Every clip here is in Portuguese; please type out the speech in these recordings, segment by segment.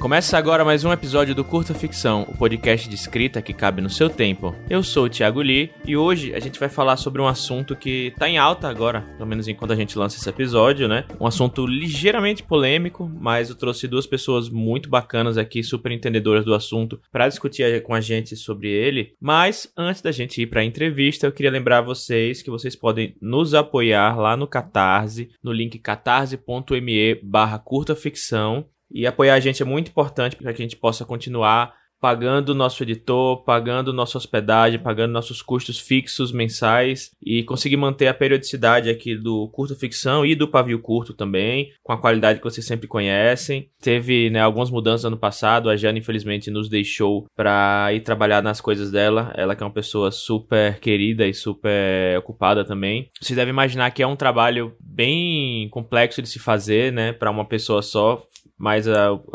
Começa agora mais um episódio do Curta Ficção, o podcast de escrita que cabe no seu tempo. Eu sou o Thiago Lee e hoje a gente vai falar sobre um assunto que tá em alta agora, pelo menos enquanto a gente lança esse episódio, né? Um assunto ligeiramente polêmico, mas eu trouxe duas pessoas muito bacanas aqui, super entendedoras do assunto, pra discutir com a gente sobre ele. Mas antes da gente ir pra entrevista, eu queria lembrar vocês que vocês podem nos apoiar lá no Catarse, no link catarse.me/curtaficção. E apoiar a gente é muito importante para que a gente possa continuar pagando o nosso editor, pagando nossa hospedagem, pagando nossos custos fixos mensais e conseguir manter a periodicidade aqui do Curta Ficção e do Pavio Curto também, com a qualidade que vocês sempre conhecem. Teve, né, algumas mudanças ano passado, a Jana infelizmente nos deixou para ir trabalhar nas coisas dela, ela que é uma pessoa super querida e super ocupada também. Vocês devem imaginar que é um trabalho bem complexo de se fazer, né, para uma pessoa só, mais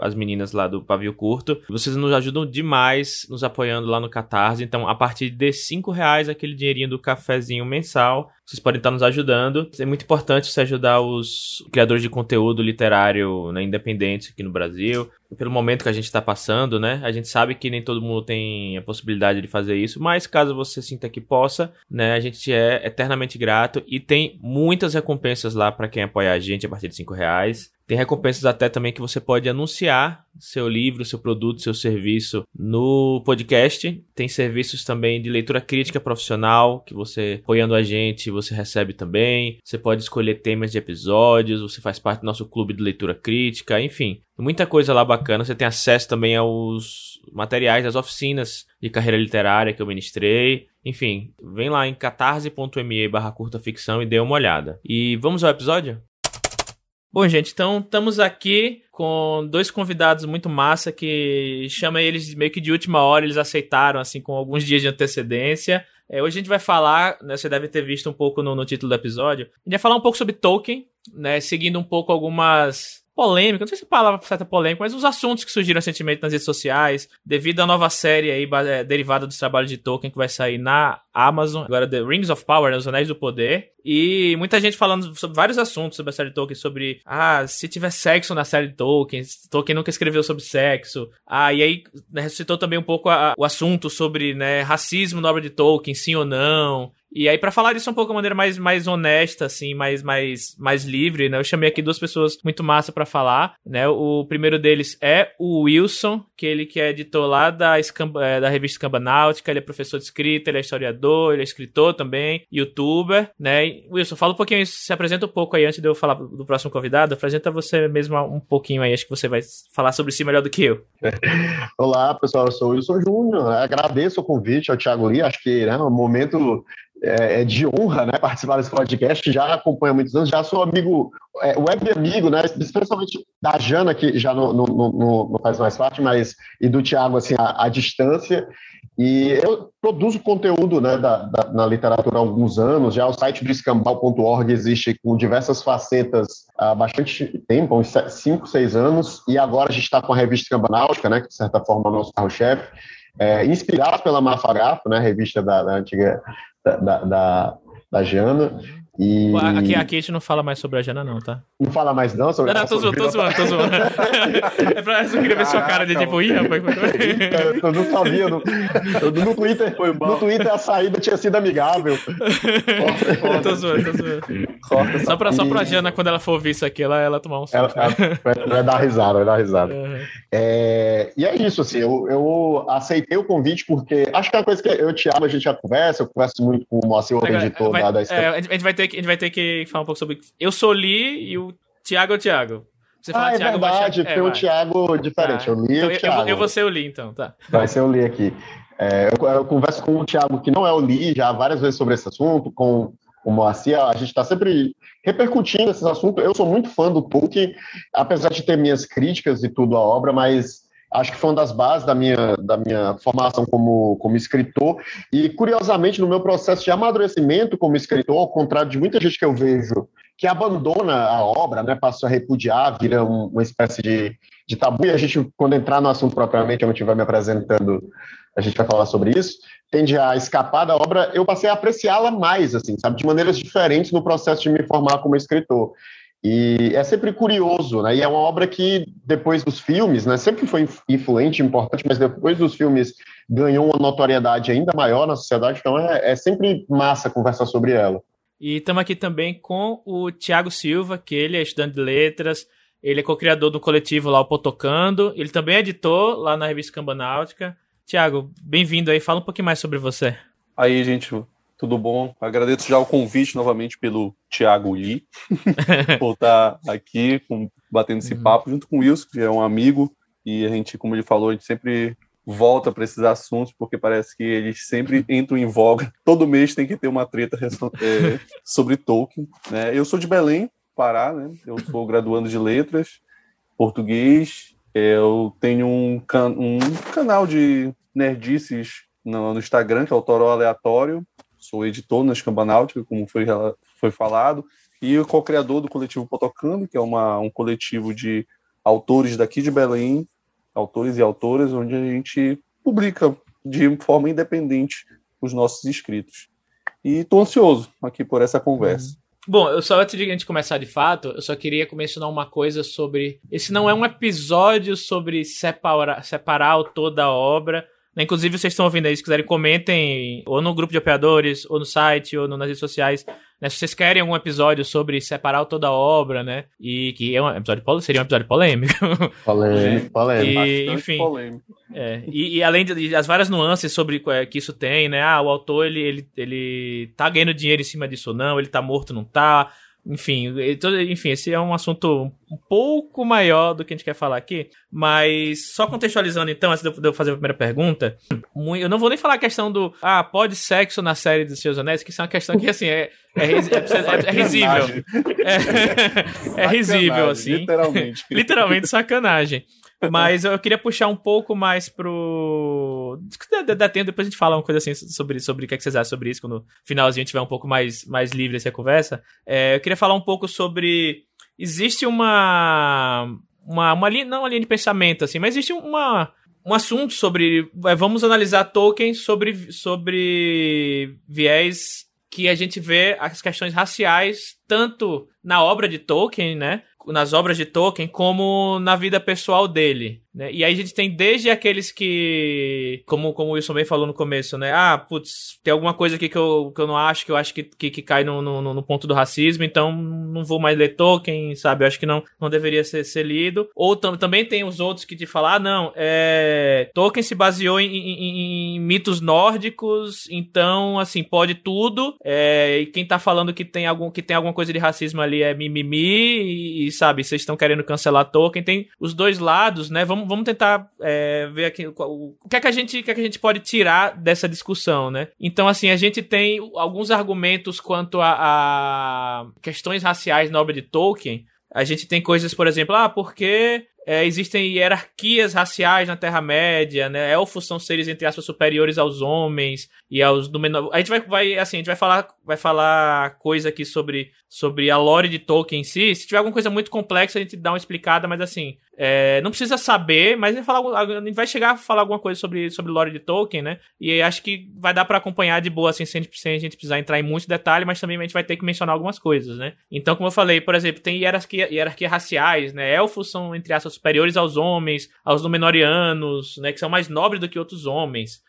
as meninas lá do Pavio Curto. Vocês nos ajudam demais nos apoiando lá no Catarse. Então, a partir de R$5, aquele dinheirinho do cafezinho mensal, vocês podem estar nos ajudando. É muito importante você ajudar os criadores de conteúdo literário, né, independente aqui no Brasil. Pelo momento que a gente está passando, né? A gente sabe que nem todo mundo tem a possibilidade de fazer isso, mas caso você sinta que possa, né? A gente é eternamente grato e tem muitas recompensas lá para quem apoia a gente a partir de R$5. Tem recompensas até também que você pode anunciar seu livro, seu produto, seu serviço no podcast. Tem serviços também de leitura crítica profissional que você, apoiando a gente, você recebe também. Você pode escolher temas de episódios, você faz parte do nosso clube de leitura crítica, enfim. Muita coisa lá bacana. Você tem acesso também aos materiais das oficinas de carreira literária que eu ministrei. Enfim, vem lá em catarse.me/curtaficção e dê uma olhada. E vamos ao episódio? Bom, gente, então estamos aqui com dois convidados muito massa que chama eles meio que de última hora, eles aceitaram assim com alguns dias de antecedência. Hoje a gente vai falar, né, você deve ter visto um pouco no título do episódio, a gente vai falar um pouco sobre Tolkien, né, seguindo um pouco algumas polêmica, não sei se a palavra certa é polêmica, mas os assuntos que surgiram recentemente nas redes sociais, devido à nova série aí, derivada dos trabalhos de Tolkien, que vai sair na Amazon, agora The Rings of Power, né, Os Anéis do Poder, e muita gente falando sobre vários assuntos sobre a série de Tolkien, sobre, se tiver sexo na série de Tolkien, Tolkien nunca escreveu sobre sexo, e aí ressuscitou também um pouco o assunto sobre, né, racismo na obra de Tolkien, sim ou não. E aí, pra falar disso um pouco de maneira mais honesta, assim, mais livre, né? Eu chamei aqui duas pessoas muito massa pra falar, né? O primeiro deles é o Wilson, que ele que é editor lá da revista Escambanáutica, ele é professor de escrita, ele é historiador, ele é escritor também, youtuber, né? E, Wilson, fala um pouquinho, se apresenta um pouco aí antes de eu falar do próximo convidado, apresenta você mesmo um pouquinho aí, acho que você vai falar sobre si melhor do que eu. Olá, pessoal, eu sou o Wilson Júnior, agradeço o convite ao Thiago Lee, acho que, né, um momento... É de honra, né, participar desse podcast, já acompanho há muitos anos, já sou amigo, web amigo, né, especialmente da Jana, que já não faz mais parte, mas e do Thiago, assim, à distância, e eu produzo conteúdo, né, na literatura há alguns anos, já o site do escambau.org existe com diversas facetas há bastante tempo, uns 5, 6 anos, e agora a gente está com a revista Escambanáutica, né, que de certa forma é o nosso carro-chefe, inspirado pela Mafagafo, né, revista da antiga... Da Jana. E... Aqui a gente não fala mais sobre a Jana, não, tá? Não fala mais, não? Sobre não, tô zoando. É pra isso que eu queria ver sua cara de tipo, rapaz. Eu não sabia. No Twitter foi bom. No Twitter a saída tinha sido amigável. Tô zoando. Só pra Jana, quando ela for ouvir isso aqui, ela tomar um suco. Vai dar risada. Uhum. E é isso, assim, eu aceitei o convite porque acho que é uma coisa que eu e o Thiago, a gente já conversa, eu converso muito com o Moacir, o editor da história. A gente vai ter que falar um pouco sobre... Eu sou o Lee e o Thiago é o Thiago. Você fala Thiago, verdade, tem o Thiago diferente, eu li então, o Thiago. Eu vou ser o Lee, então, tá. Vai ser o Lee aqui. Eu converso com o Thiago, que não é o Lee, já várias vezes sobre esse assunto, com o Moacir, a gente está sempre repercutindo esses assuntos. Eu sou muito fã do Tolkien, apesar de ter minhas críticas e tudo à obra, mas... Acho que foi uma das bases da minha formação como escritor. E, curiosamente, no meu processo de amadurecimento como escritor, ao contrário de muita gente que eu vejo que abandona a obra, né, passa a repudiar, vira uma espécie de tabu. E a gente, quando entrar no assunto propriamente, eu não estiver me apresentando, a gente vai falar sobre isso, tende a escapar da obra. Eu passei a apreciá-la mais, assim, sabe, de maneiras diferentes no processo de me formar como escritor. E é sempre curioso, né? E é uma obra que, depois dos filmes, né, sempre foi influente, importante, mas depois dos filmes ganhou uma notoriedade ainda maior na sociedade, então é sempre massa conversar sobre ela. E estamos aqui também com o Thiago Silva, que ele é estudante de letras, ele é co-criador do coletivo lá, o Potocando, ele também é editor lá na revista Escambanáutica. Thiago, bem-vindo aí, fala um pouquinho mais sobre você. Aí, gente, tudo bom? Agradeço já o convite novamente pelo Thiago Lee, por estar aqui batendo esse papo junto com o Wilson, que é um amigo, e a gente, como ele falou, a gente sempre volta para esses assuntos, porque parece que eles sempre entram em voga. Todo mês tem que ter uma treta sobre Tolkien, né? Eu sou de Belém, Pará, né? Eu sou graduando de letras, português. Eu tenho um canal de nerdices no Instagram, que é o Toró Aleatório. Sou editor na Escambanáutica, como foi falado, e co-criador do coletivo Potocando, que é um coletivo de autores daqui de Belém, autores e autoras, onde a gente publica de forma independente os nossos escritos. E estou ansioso aqui por essa conversa. Bom, eu só antes de a gente começar de fato, eu só queria mencionar uma coisa sobre... Esse não é um episódio sobre separar toda a obra. Inclusive, vocês estão ouvindo aí, se quiserem, comentem ou no grupo de apoiadores, ou no site, ou nas redes sociais, né? Se vocês querem algum episódio sobre separar toda a obra, né? E que é um episódio, seria um episódio polêmico. Polêmico. E, enfim, polêmico. E além das várias nuances sobre que isso tem, né? Ah, o autor, ele tá ganhando dinheiro em cima disso ou não, ele tá morto, não tá... Enfim, esse é um assunto um pouco maior do que a gente quer falar aqui, mas só contextualizando então, antes de eu fazer a primeira pergunta, eu não vou nem falar a questão do pode sexo na série dos Senhor dos Anéis, que isso é uma questão que assim, é risível. É risível, assim. Literalmente. Literalmente sacanagem. Mas eu queria puxar um pouco mais pro... Dá tempo, depois a gente fala uma coisa assim sobre o que vocês acham sobre isso, quando no finalzinho tiver um pouco mais livre essa conversa. Eu queria falar um pouco sobre... Existe uma linha, não uma linha de pensamento, assim, mas existe um assunto sobre... Vamos analisar Tolkien sobre viés que a gente vê as questões raciais, tanto na obra de Tolkien, né? Nas obras de Tolkien, como na vida pessoal dele, né? E aí a gente tem desde aqueles que, como o Wilson bem falou no começo, né? Tem alguma coisa aqui que eu não acho, que eu acho que cai no ponto do racismo, então não vou mais ler Tolkien, sabe? Eu acho que não deveria ser lido. Ou também tem os outros que te falam, Tolkien se baseou em mitos nórdicos, então, assim, pode tudo, e quem tá falando que tem alguma coisa de racismo ali é mimimi, e sabe, vocês estão querendo cancelar Tolkien. Tem os dois lados, né? Vamos tentar ver aqui o que é que a gente pode tirar dessa discussão, né? Então, assim, a gente tem alguns argumentos quanto a questões raciais na obra de Tolkien. A gente tem coisas, por exemplo, porque... existem hierarquias raciais na Terra-média, né? Elfos são seres, entre aspas, superiores aos homens e aos Númenóreanos. A gente vai falar coisa aqui sobre a lore de Tolkien em si. Se tiver alguma coisa muito complexa, a gente dá uma explicada, mas assim, não precisa saber, mas a gente vai chegar a falar alguma coisa sobre lore de Tolkien, né? E acho que vai dar pra acompanhar de boa, assim, sem a gente precisar entrar em muito detalhe, mas também a gente vai ter que mencionar algumas coisas, né? Então, como eu falei, por exemplo, tem hierarquias raciais, né? Elfos são, entre aspas, superiores aos homens, aos Númenóreanos, né, que são mais nobres do que outros homens.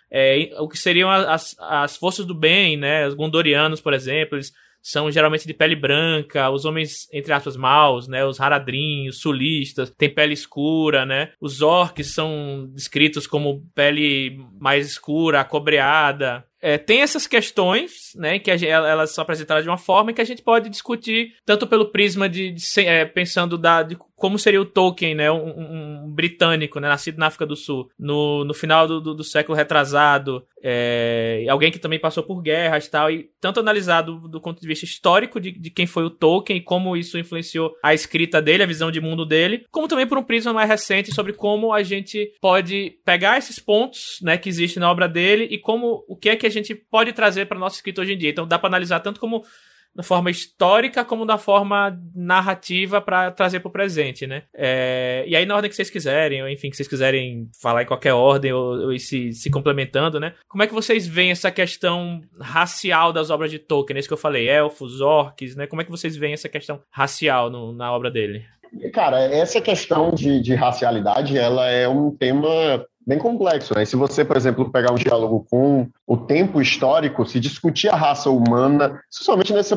O que seriam as forças do bem, né, os gondorianos, por exemplo, eles são geralmente de pele branca, os homens, entre aspas, maus, né, os Haradrim, os sulistas, têm pele escura, né, os orcs são descritos como pele mais escura, acobreada. Tem essas questões, né, que elas são apresentadas de uma forma que a gente pode discutir tanto pelo prisma de pensando de como seria o Tolkien, né, um britânico, né, nascido na África do Sul, no final do século retrasado, alguém que também passou por guerras e tal, e tanto analisado do ponto de vista histórico de quem foi o Tolkien e como isso influenciou a escrita dele, a visão de mundo dele, como também por um prisma mais recente sobre como a gente pode pegar esses pontos, né, que existem na obra dele e o que é que a gente pode trazer para nossa escrita hoje em dia. Então dá para analisar tanto como da forma histórica como da forma narrativa para trazer para o presente, né? E aí, na ordem que vocês quiserem, ou enfim, que vocês quiserem falar em qualquer ordem ou ir se complementando, né? Como é que vocês veem essa questão racial das obras de Tolkien? É isso que eu falei, elfos, orques, né? Como é que vocês veem essa questão racial na obra dele? Cara, essa questão de racialidade, ela é um tema bem complexo, né? Se você, por exemplo, pegar um diálogo com o tempo histórico, se discutir a raça humana, somente nesse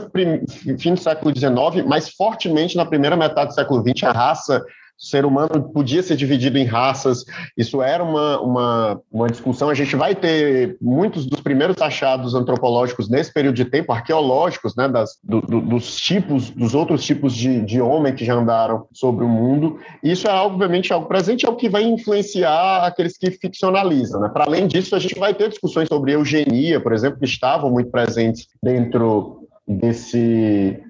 fim do século XIX, mas fortemente na primeira metade do século XX, a raça, o ser humano podia ser dividido em raças, isso era uma discussão. A gente vai ter muitos dos primeiros achados antropológicos nesse período de tempo, arqueológicos, né, dos outros tipos de homem que já andaram sobre o mundo. Isso é, obviamente, algo presente, é o que vai influenciar aqueles que ficcionalizam, né? Para além disso, a gente vai ter discussões sobre eugenia, por exemplo, que estavam muito presentes dentro desse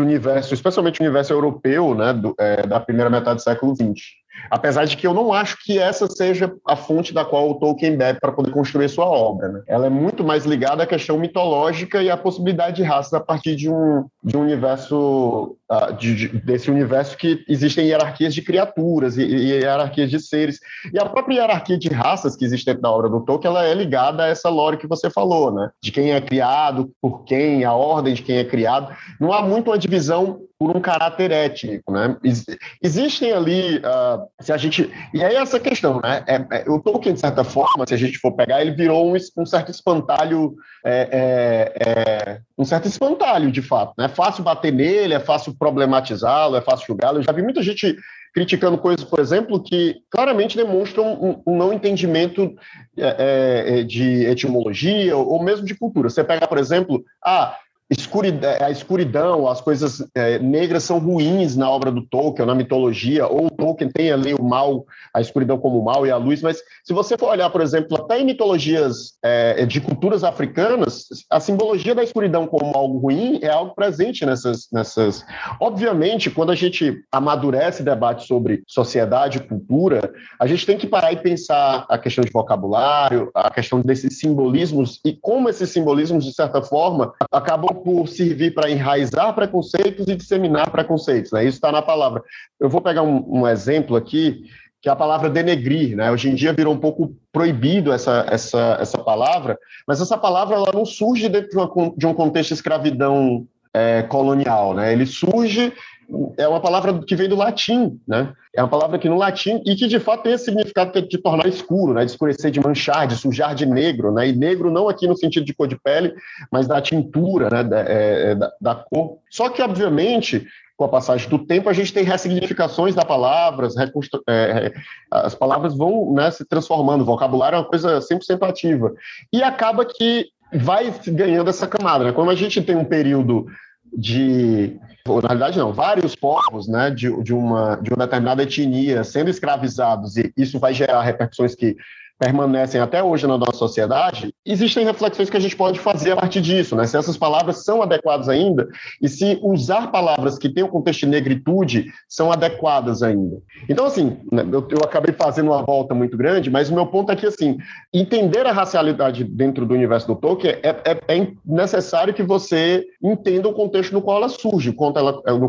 universo, especialmente o universo europeu, né, da primeira metade do século XX. Apesar de que eu não acho que essa seja a fonte da qual o Tolkien bebe para poder construir sua obra, né? Ela é muito mais ligada à questão mitológica e à possibilidade de raças a partir de um universo, desse universo que existem hierarquias de criaturas e hierarquias de seres. E a própria hierarquia de raças que existe dentro da obra do Tolkien, ela é ligada a essa lore que você falou, né? De quem é criado, por quem, a ordem de quem é criado. Não há muito uma divisão por um caráter étnico, né? Existem ali, se a gente... E aí essa questão, né? O Tolkien, de certa forma, se a gente for pegar, ele virou um certo espantalho, um certo espantalho, de fato, né? É fácil bater nele, é fácil problematizá-lo, é fácil julgá-lo. Eu já vi muita gente criticando coisas, por exemplo, que claramente demonstram um não entendimento de etimologia ou mesmo de cultura. Você pega, por exemplo, a escuridão, as coisas negras são ruins na obra do Tolkien, na mitologia, ou o Tolkien tem ali o mal, a escuridão como o mal e a luz, mas se você for olhar, por exemplo, até em mitologias de culturas africanas, a simbologia da escuridão como algo ruim é algo presente nessas... Obviamente, quando a gente amadurece debate sobre sociedade e cultura, a gente tem que parar e pensar a questão de vocabulário, a questão desses simbolismos e como esses simbolismos, de certa forma, acabam por servir para enraizar preconceitos e disseminar preconceitos, né? Isso está na palavra. Eu vou pegar um exemplo aqui, que é a palavra denegrir, né? Hoje em dia virou um pouco proibido essa palavra, mas essa palavra ela não surge dentro de um contexto de escravidão colonial, né? Ele surge... É uma palavra que vem do latim, né? É uma palavra que no latim, e que de fato tem esse significado de tornar escuro, né? De escurecer, de manchar, de sujar de negro, né? E negro não aqui no sentido de cor de pele, mas da tintura, né? Da cor. Só que, obviamente, com a passagem do tempo, a gente tem ressignificações da palavra, as palavras vão, né, se transformando, o vocabulário é uma coisa 100% ativa. E acaba que vai ganhando essa camada, né? Quando a gente tem um período na realidade não, vários povos, né, de uma determinada etnia sendo escravizados, e isso vai gerar repercussões que permanecem até hoje na nossa sociedade, existem reflexões que a gente pode fazer a partir disso, né? Se essas palavras são adequadas ainda, e se usar palavras que têm o contexto de negritude são adequadas ainda. Então, assim, eu acabei fazendo uma volta muito grande, mas o meu ponto é que, assim, entender a racialidade dentro do universo do Tolkien é necessário que você entenda o contexto no qual ela surge, no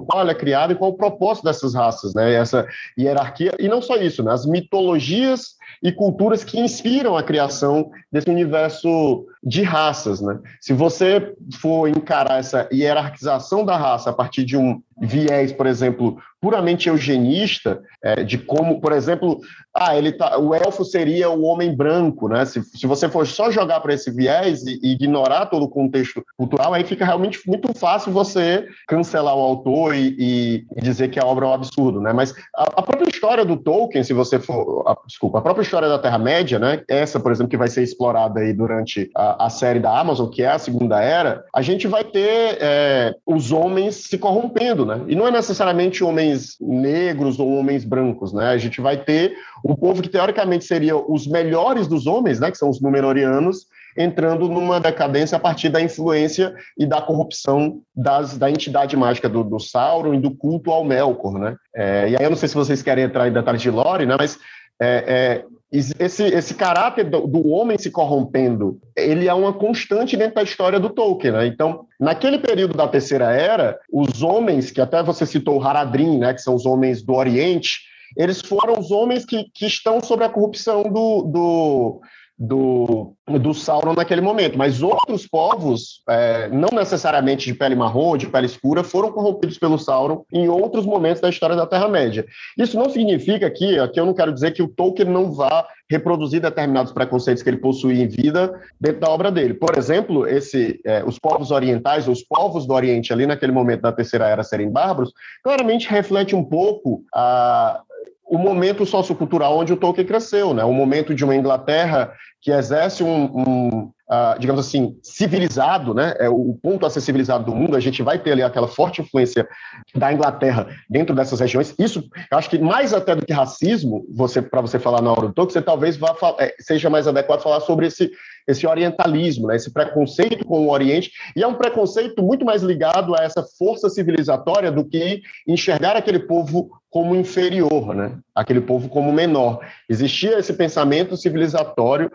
qual ela é criada e qual é o propósito dessas raças, né? Essa hierarquia, e não só isso, né? As mitologias e culturas que inspiram a criação desse universo de raças, né? Se você for encarar essa hierarquização da raça a partir de um viés, por exemplo, puramente eugenista, de como, por exemplo, o elfo seria o homem branco, né? Se você for só jogar para esse viés e ignorar todo o contexto cultural, aí fica realmente muito fácil você cancelar o autor e dizer que a obra é um absurdo, né? Mas a própria história do Tolkien, se você for... a própria história da Terra-média, né? Essa, por exemplo, que vai ser explorada aí durante a série da Amazon, que é a Segunda Era, a gente vai ter os homens se corrompendo, né? E não é necessariamente homens negros ou homens brancos, né? A gente vai ter um povo que teoricamente seria os melhores dos homens, né? Que são os Númenóreanos, entrando numa decadência a partir da influência e da corrupção da entidade mágica do Sauron e do culto ao Melkor, né? E aí eu não sei se vocês querem entrar em detalhes de lore, né? Mas Esse caráter do homem se corrompendo, ele é uma constante dentro da história do Tolkien, né? Então, naquele período da Terceira Era, os homens, que até você citou o Haradrim, né, que são os homens do Oriente, eles foram os homens que estão sob a corrupção do Sauron naquele momento. Mas outros povos, não necessariamente de pele marrom, de pele escura, foram corrompidos pelo Sauron em outros momentos da história da Terra-média. Isso não significa que, aqui eu não quero dizer que o Tolkien não vá reproduzir determinados preconceitos que ele possuía em vida dentro da obra dele. Por exemplo, os povos orientais, os povos do Oriente ali naquele momento da Terceira Era serem bárbaros, claramente reflete um pouco o momento sociocultural onde o Tolkien cresceu, né? O momento de uma Inglaterra que exerce digamos assim, civilizado, né? É o ponto a ser civilizado do mundo. A gente vai ter ali aquela forte influência da Inglaterra dentro dessas regiões. Isso, eu acho que mais até do que racismo, para você falar na hora do Tolkien, você talvez seja mais adequado falar sobre esse orientalismo, né? Esse preconceito com o Oriente, e é um preconceito muito mais ligado a essa força civilizatória do que enxergar aquele povo como inferior, né? Aquele povo como menor. Existia esse pensamento civilizatório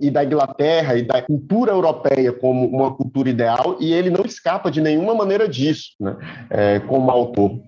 e da Inglaterra e da cultura europeia como uma cultura ideal, e ele não escapa de nenhuma maneira disso, né? Como autor.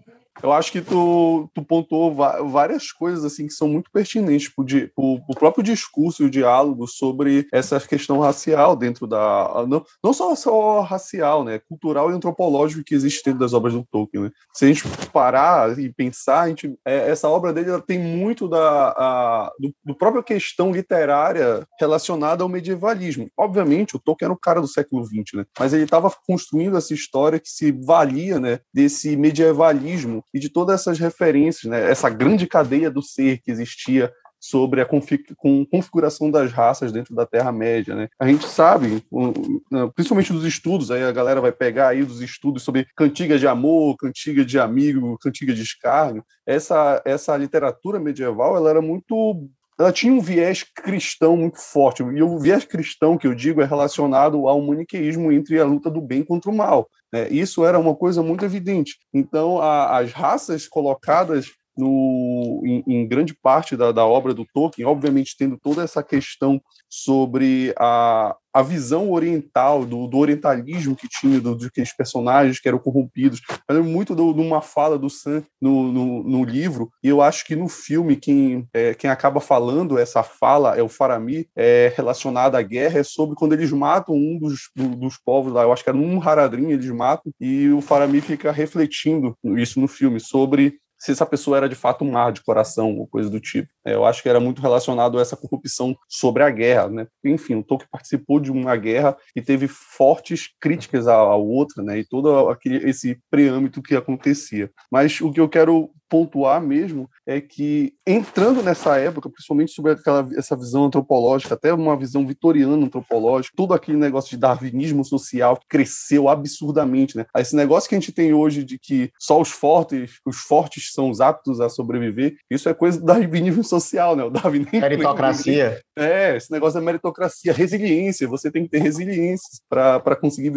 Eu acho que tu pontuou várias coisas assim, que são muito pertinentes pro próprio discurso e o diálogo sobre essa questão racial dentro da... Não só racial, né? Cultural e antropológico que existe dentro das obras do Tolkien, né? Se a gente parar e pensar, essa obra dele ela tem muito do própria questão literária relacionada ao medievalismo. Obviamente, o Tolkien era um cara do século XX, né? Mas ele estava construindo essa história que se valia, né, desse medievalismo e de todas essas referências, né? Essa grande cadeia do ser que existia sobre a configuração das raças dentro da Terra-média, né? A gente sabe, principalmente dos estudos, aí a galera vai pegar aí dos estudos sobre cantiga de amor, cantiga de amigo, cantiga de escárnio. Essa literatura medieval, ela era muito... ela tinha um viés cristão muito forte, e o viés cristão que eu digo é relacionado ao maniqueísmo entre a luta do bem contra o mal, né? Isso era uma coisa muito evidente. Então, as raças colocadas em grande parte da obra do Tolkien, obviamente tendo toda essa questão sobre a visão oriental, do orientalismo que tinha, dos personagens que eram corrompidos. Eu lembro muito de uma fala do Sam no livro, e eu acho que no filme quem acaba falando essa fala é o Faramir, relacionada à guerra, é sobre quando eles matam um dos povos lá, eu acho que era um Haradrim, eles matam, e o Faramir fica refletindo isso no filme, sobre se essa pessoa era de fato um mar de coração ou coisa do tipo. Eu acho que era muito relacionado a essa corrupção sobre a guerra, né? Enfim, o Tolkien participou de uma guerra e teve fortes críticas à outra, né? E todo esse preâmbito que acontecia. Mas o que eu quero pontuar mesmo é que, entrando nessa época, principalmente sobre essa visão antropológica, até uma visão vitoriana antropológica, todo aquele negócio de darwinismo social cresceu absurdamente, né? Esse negócio que a gente tem hoje de que só os fortes são os aptos a sobreviver, isso é coisa do darwinismo social, né? O Darwin nem... Meritocracia. Esse negócio da meritocracia, resiliência, você tem que ter resiliência para conseguir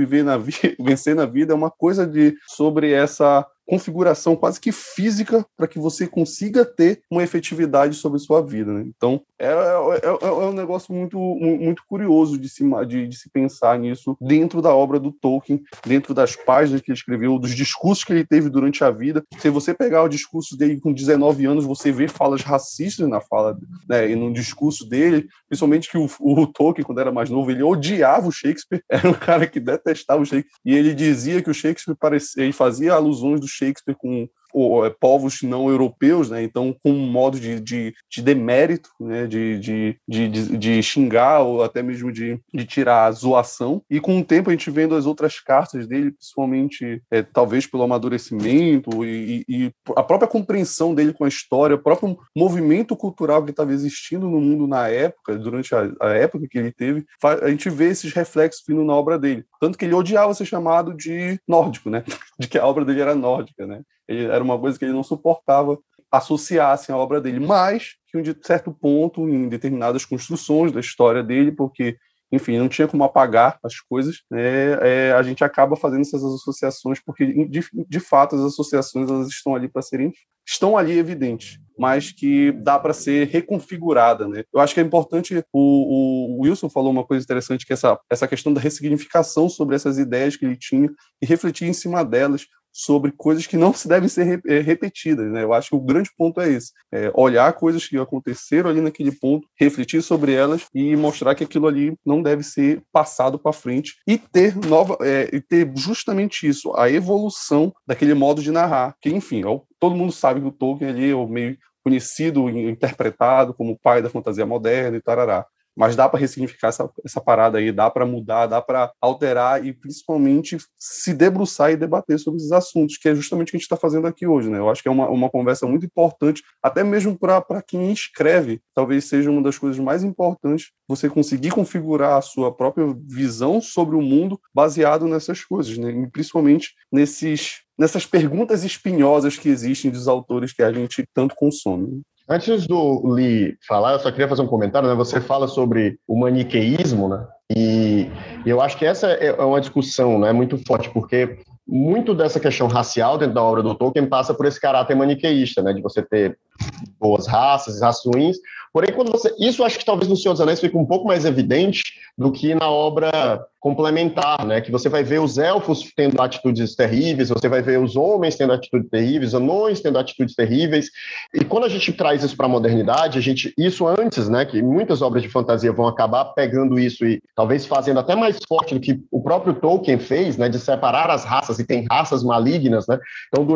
vencer na vida, é uma coisa sobre essa configuração quase que física para que você consiga ter uma efetividade sobre a sua vida, né? Então, é um negócio muito, muito curioso de se pensar nisso dentro da obra do Tolkien, dentro das páginas que ele escreveu, dos discursos que ele teve durante a vida. Se você pegar o discurso dele com 19 anos, você vê falas racistas na fala, né, e no discurso dele, principalmente que o Tolkien, quando era mais novo, ele odiava o Shakespeare, era um cara que detestava o Shakespeare, e ele dizia que o Shakespeare ele fazia alusões do Shakespeare com povos não europeus, né? Então, com um modo de demérito, né? de xingar ou até mesmo de tirar a zoação. E com o tempo a gente vendo as outras cartas dele, principalmente talvez pelo amadurecimento e a própria compreensão dele com a história, o próprio movimento cultural que estava existindo no mundo na época, durante a época que ele teve, a gente vê esses reflexos vindo na obra dele. Tanto que ele odiava ser chamado de nórdico, né? De que a obra dele era nórdica, né? Era uma coisa que ele não suportava associassem a obra dele, mas que de certo ponto, em determinadas construções da história dele, porque enfim, não tinha como apagar as coisas, a gente acaba fazendo essas associações, porque de fato as associações elas estão ali para serem, estão ali evidentes, mas que dá para ser reconfigurada, né? Eu acho que é importante, o Wilson falou uma coisa interessante, que essa questão da ressignificação sobre essas ideias que ele tinha e refletir em cima delas sobre coisas que não se devem ser repetidas, né? Eu acho que o grande ponto é esse, olhar coisas que aconteceram ali naquele ponto, refletir sobre elas e mostrar que aquilo ali não deve ser passado para frente e ter justamente isso, a evolução daquele modo de narrar, que enfim, todo mundo sabe que o Tolkien ali é o meio conhecido, interpretado como o pai da fantasia moderna e tarará. Mas dá para ressignificar essa parada aí, dá para mudar, dá para alterar e, principalmente, se debruçar e debater sobre esses assuntos, que é justamente o que a gente está fazendo aqui hoje, né? Eu acho que é uma conversa muito importante, até mesmo para quem escreve, talvez seja uma das coisas mais importantes você conseguir configurar a sua própria visão sobre o mundo baseado nessas coisas, né? E principalmente nessas perguntas espinhosas que existem dos autores que a gente tanto consome. Antes do Lee falar, eu só queria fazer um comentário, né? Você fala sobre o maniqueísmo, né? E eu acho que essa é uma discussão, né, muito forte, porque muito dessa questão racial dentro da obra do Tolkien passa por esse caráter maniqueísta, né, de você ter boas raças, raças ruins. Porém, isso acho que talvez no Senhor dos Anéis fica um pouco mais evidente do que na obra complementar, né? Que você vai ver os elfos tendo atitudes terríveis, você vai ver os homens tendo atitudes terríveis, os anões tendo atitudes terríveis. E quando a gente traz isso para a modernidade, isso antes, né? Que muitas obras de fantasia vão acabar pegando isso e talvez fazendo até mais forte do que o próprio Tolkien fez, né? De separar as raças, e tem raças malignas, né? Então,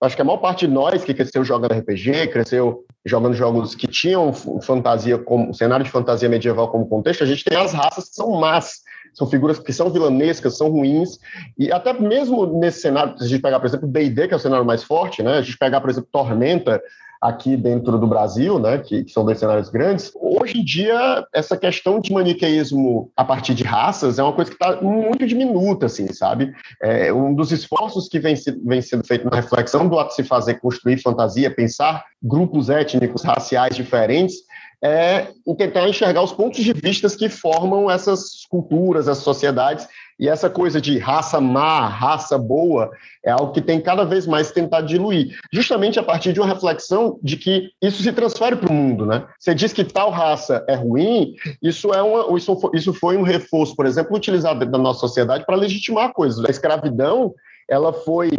acho que a maior parte de nós que cresceu jogando RPG, cresceu jogando jogos que tinham fantasia como cenário de fantasia medieval como contexto, a gente tem as raças que são más, são figuras que são vilanescas, são ruins, e até mesmo nesse cenário, se a gente pegar, por exemplo, o D&D, que é o cenário mais forte, né? A gente pegar, por exemplo, Tormenta, aqui dentro do Brasil, né, que são dois cenários grandes, hoje em dia essa questão de maniqueísmo a partir de raças é uma coisa que está muito diminuta, assim, sabe? É um dos esforços que vem sendo feito na reflexão do ato de se fazer, construir fantasia, pensar grupos étnicos, raciais diferentes, é tentar enxergar os pontos de vista que formam essas culturas, essas sociedades. E essa coisa de raça má, raça boa, é algo que tem cada vez mais tentado diluir, justamente a partir de uma reflexão de que isso se transfere para o mundo, né? Você diz que tal raça é ruim, isso foi um reforço, por exemplo, utilizado dentro da nossa sociedade para legitimar coisas. A escravidão, ela foi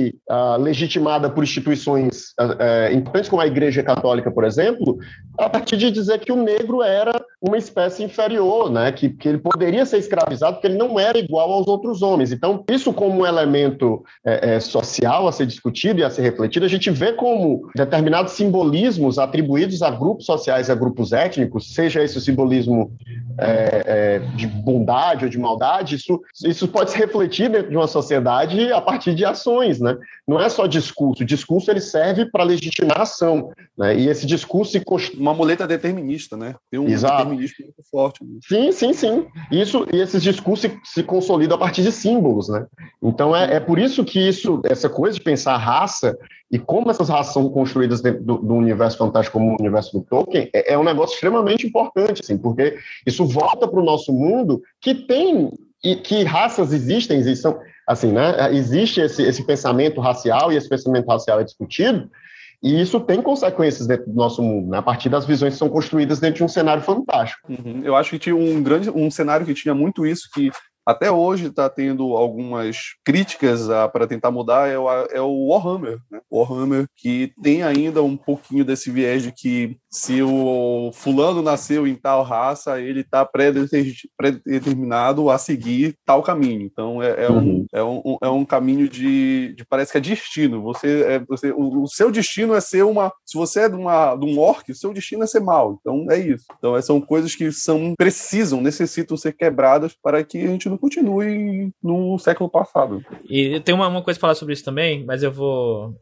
legitimada por instituições importantes, como a Igreja Católica, por exemplo, a partir de dizer que o negro era uma espécie inferior, né? Que ele poderia ser escravizado porque ele não era igual aos outros homens. Então, isso como um elemento social a ser discutido e a ser refletido, a gente vê como determinados simbolismos atribuídos a grupos sociais, a grupos étnicos, seja esse o simbolismo de bondade ou de maldade, isso pode se refletir dentro de uma sociedade a partir de ações, né? Não é só discurso. O discurso ele serve para legitimar a ação, né? E esse discurso se constrói. Uma muleta determinista, né? Tem um determinismo muito forte. Né? Sim. E esses discursos se consolidam a partir de símbolos, né? Então é por isso que essa coisa de pensar a raça e como essas raças são construídas dentro do universo fantástico como o universo do Tolkien é um negócio extremamente importante, assim, porque isso volta para o nosso mundo que tem e que raças existem e são assim, né? Existe esse pensamento racial e esse pensamento racial é discutido e isso tem consequências dentro do nosso mundo, né? A partir das visões que são construídas dentro de um cenário fantástico. Uhum. Eu acho que tinha um cenário que tinha muito isso, que até hoje está tendo algumas críticas para tentar mudar, é o Warhammer, né? Warhammer, que tem ainda um pouquinho desse viés de que se o fulano nasceu em tal raça, ele está predeterminado a seguir tal caminho. Então, é um caminho de parece que é destino. O seu destino é ser uma... Se você é de um orc, o seu destino é ser mau. Então, é isso. Então, são coisas que necessitam ser quebradas para que a gente não continue no século passado. E tem uma coisa para falar sobre isso também, mas eu vou...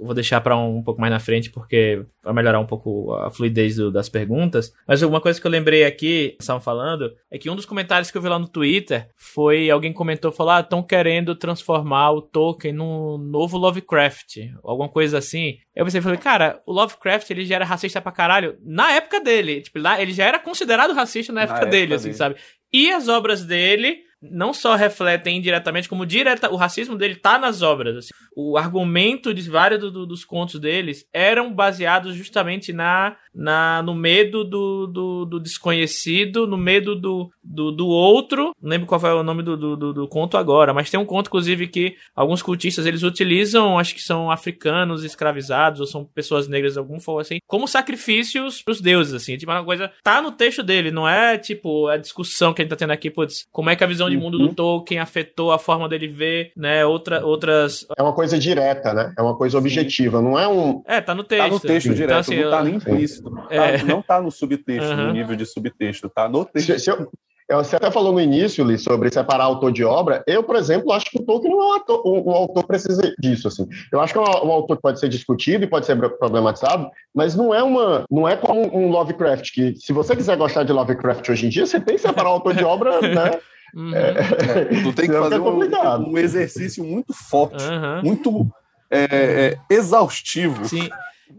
vou deixar para um pouco mais na frente, porque para melhorar um pouco a fluidez das perguntas. Mas uma coisa que eu lembrei aqui, estavam falando, é que um dos comentários que eu vi lá no Twitter foi, alguém comentou, falou, ah, estão querendo transformar o Tolkien num novo Lovecraft, alguma coisa assim. Eu pensei, falei, cara, o Lovecraft, ele já era racista pra caralho na época dele, tipo, lá ele já era considerado racista na época dele, assim, sabe? E as obras dele não só refletem indiretamente, como o racismo dele tá nas obras. Assim. O argumento de vários dos contos deles eram baseados justamente no medo do desconhecido, no medo do outro. Não lembro qual foi o nome do conto agora, mas tem um conto, inclusive, que alguns cultistas, eles utilizam, acho que são africanos escravizados, ou são pessoas negras de algum forma, assim, como sacrifícios pros deuses, assim. Tipo, uma coisa tá no texto dele, não é, tipo, a discussão que a gente tá tendo aqui, putz, como é que a visão de mundo do Tolkien afetou a forma dele ver, né, outras... É uma coisa direta, né? É uma coisa objetiva, não é um... É, tá no texto. Tá no texto direto, então, assim, não tá nem implícito. Não tá no subtexto, no nível de subtexto, tá no texto. Você até falou no início, Lee, sobre separar autor de obra. Eu, por exemplo, acho que o Tolkien não é um autor que precisa disso, assim. Eu acho que é um autor que pode ser discutido e pode ser problematizado, mas não é como um Lovecraft, que se você quiser gostar de Lovecraft hoje em dia, você tem que separar o autor de obra, né? Tu tem que fazer um exercício muito forte, muito exaustivo. Sim.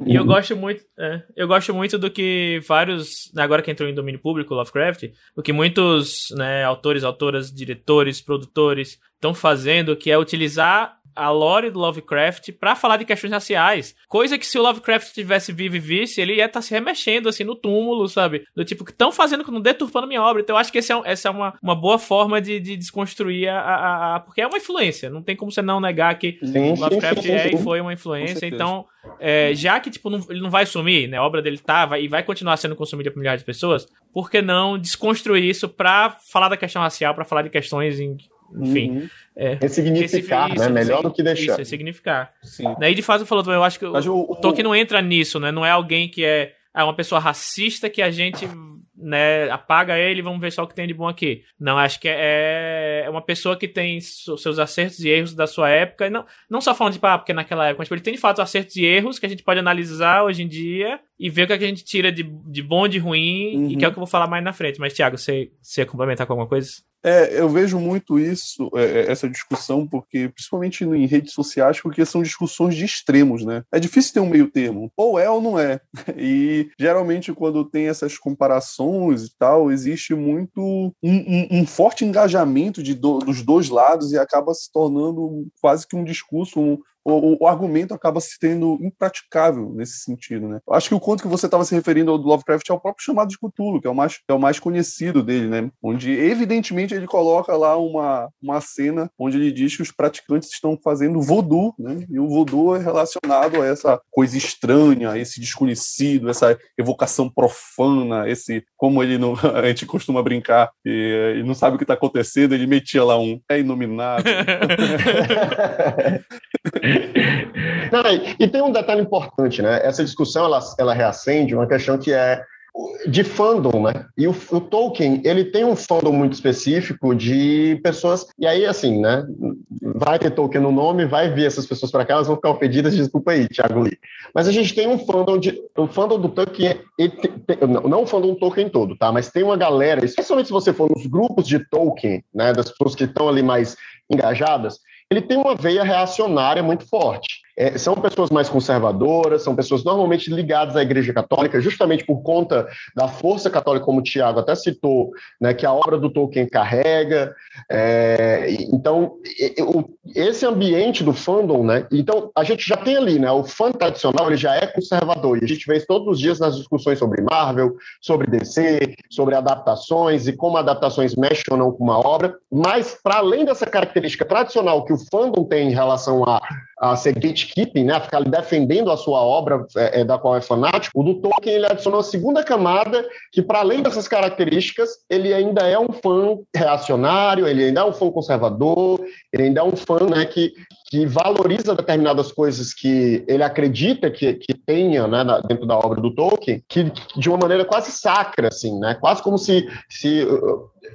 E eu gosto muito do que vários, agora que entrou em domínio público o Lovecraft, o que muitos, né, autores, autoras, diretores, produtores estão fazendo, que é utilizar a lore do Lovecraft pra falar de questões raciais. Coisa que se o Lovecraft tivesse vivo e visse, ele ia estar se remexendo, assim, no túmulo, sabe? Do tipo, que estão fazendo, que não deturpando minha obra. Então eu acho que essa é uma boa forma de desconstruir a... Porque é uma influência. Não tem como você não negar que o Lovecraft e foi uma influência. Então, já que, tipo, ele não vai sumir, né? A obra dele e vai continuar sendo consumida por milhares de pessoas, por que não desconstruir isso pra falar da questão racial, pra falar de questões em... Enfim. Ressignificar, né? Melhor do que deixar. Isso, ressignificar. Sim. Daí, de fato, falou também, eu acho que o Tolkien não entra nisso, né? Não é alguém que é uma pessoa racista que a gente, né, apaga ele e vamos ver só o que tem de bom aqui. Não, acho que é uma pessoa que tem seus acertos e erros da sua época. Não só falando de porque naquela época, mas tipo, ele tem de fato acertos e erros que a gente pode analisar hoje em dia e ver o que a gente tira de bom, de ruim, e que é o que eu vou falar mais na frente. Mas, Thiago, você ia complementar com alguma coisa? Eu vejo muito isso, essa discussão, porque principalmente em redes sociais, porque são discussões de extremos, né? É difícil ter um meio termo, ou é ou não é. E geralmente quando tem essas comparações e tal, existe muito um forte engajamento dos dois lados e acaba se tornando quase que um discurso, o argumento acaba se tendo impraticável nesse sentido, né? Acho que o conto que você estava se referindo ao do Lovecraft é o próprio Chamado de Cthulhu, que é o mais conhecido dele, né? Onde, evidentemente, ele coloca lá uma cena onde ele diz que os praticantes estão fazendo voodoo, né? E o voodoo é relacionado a essa coisa estranha, a esse desconhecido, essa evocação profana, como ele não... A gente costuma brincar, ele não sabe o que está acontecendo, ele metia lá é inominável. E tem um detalhe importante, né? Essa discussão ela reacende uma questão que é de fandom, né? E o Tolkien, ele tem um fandom muito específico de pessoas, e aí assim, né? Vai ter Tolkien no nome, vai vir essas pessoas para cá, elas vão ficar ofendidas, desculpa aí, Thiago Lee. Mas a gente tem um fandom do Tolkien, não o fandom do Tolkien todo, tá? Mas tem uma galera, especialmente se você for nos grupos de Tolkien, né? Das pessoas que estão ali mais engajadas, ele tem uma veia reacionária muito forte. São pessoas mais conservadoras, são pessoas normalmente ligadas à Igreja Católica, justamente por conta da força católica, como o Thiago até citou, né, que a obra do Tolkien carrega. Então, esse ambiente do fandom, né? Então, a gente já tem ali, né? O fã tradicional, ele já é conservador, e a gente vê isso todos os dias nas discussões sobre Marvel, sobre DC, sobre adaptações e como adaptações mexem ou não com uma obra. Mas, para além dessa característica tradicional que o fandom tem em relação a ser gatekeeping, né, a ficar defendendo a sua obra da qual é fanático, o do Tolkien ele adicionou a segunda camada que, para além dessas características, ele ainda é um fã reacionário, ele ainda é um fã conservador, ele ainda é um fã, né, que valoriza determinadas coisas que ele acredita que tenha, né, dentro da obra do Tolkien, que de uma maneira quase sacra, assim, né, quase como se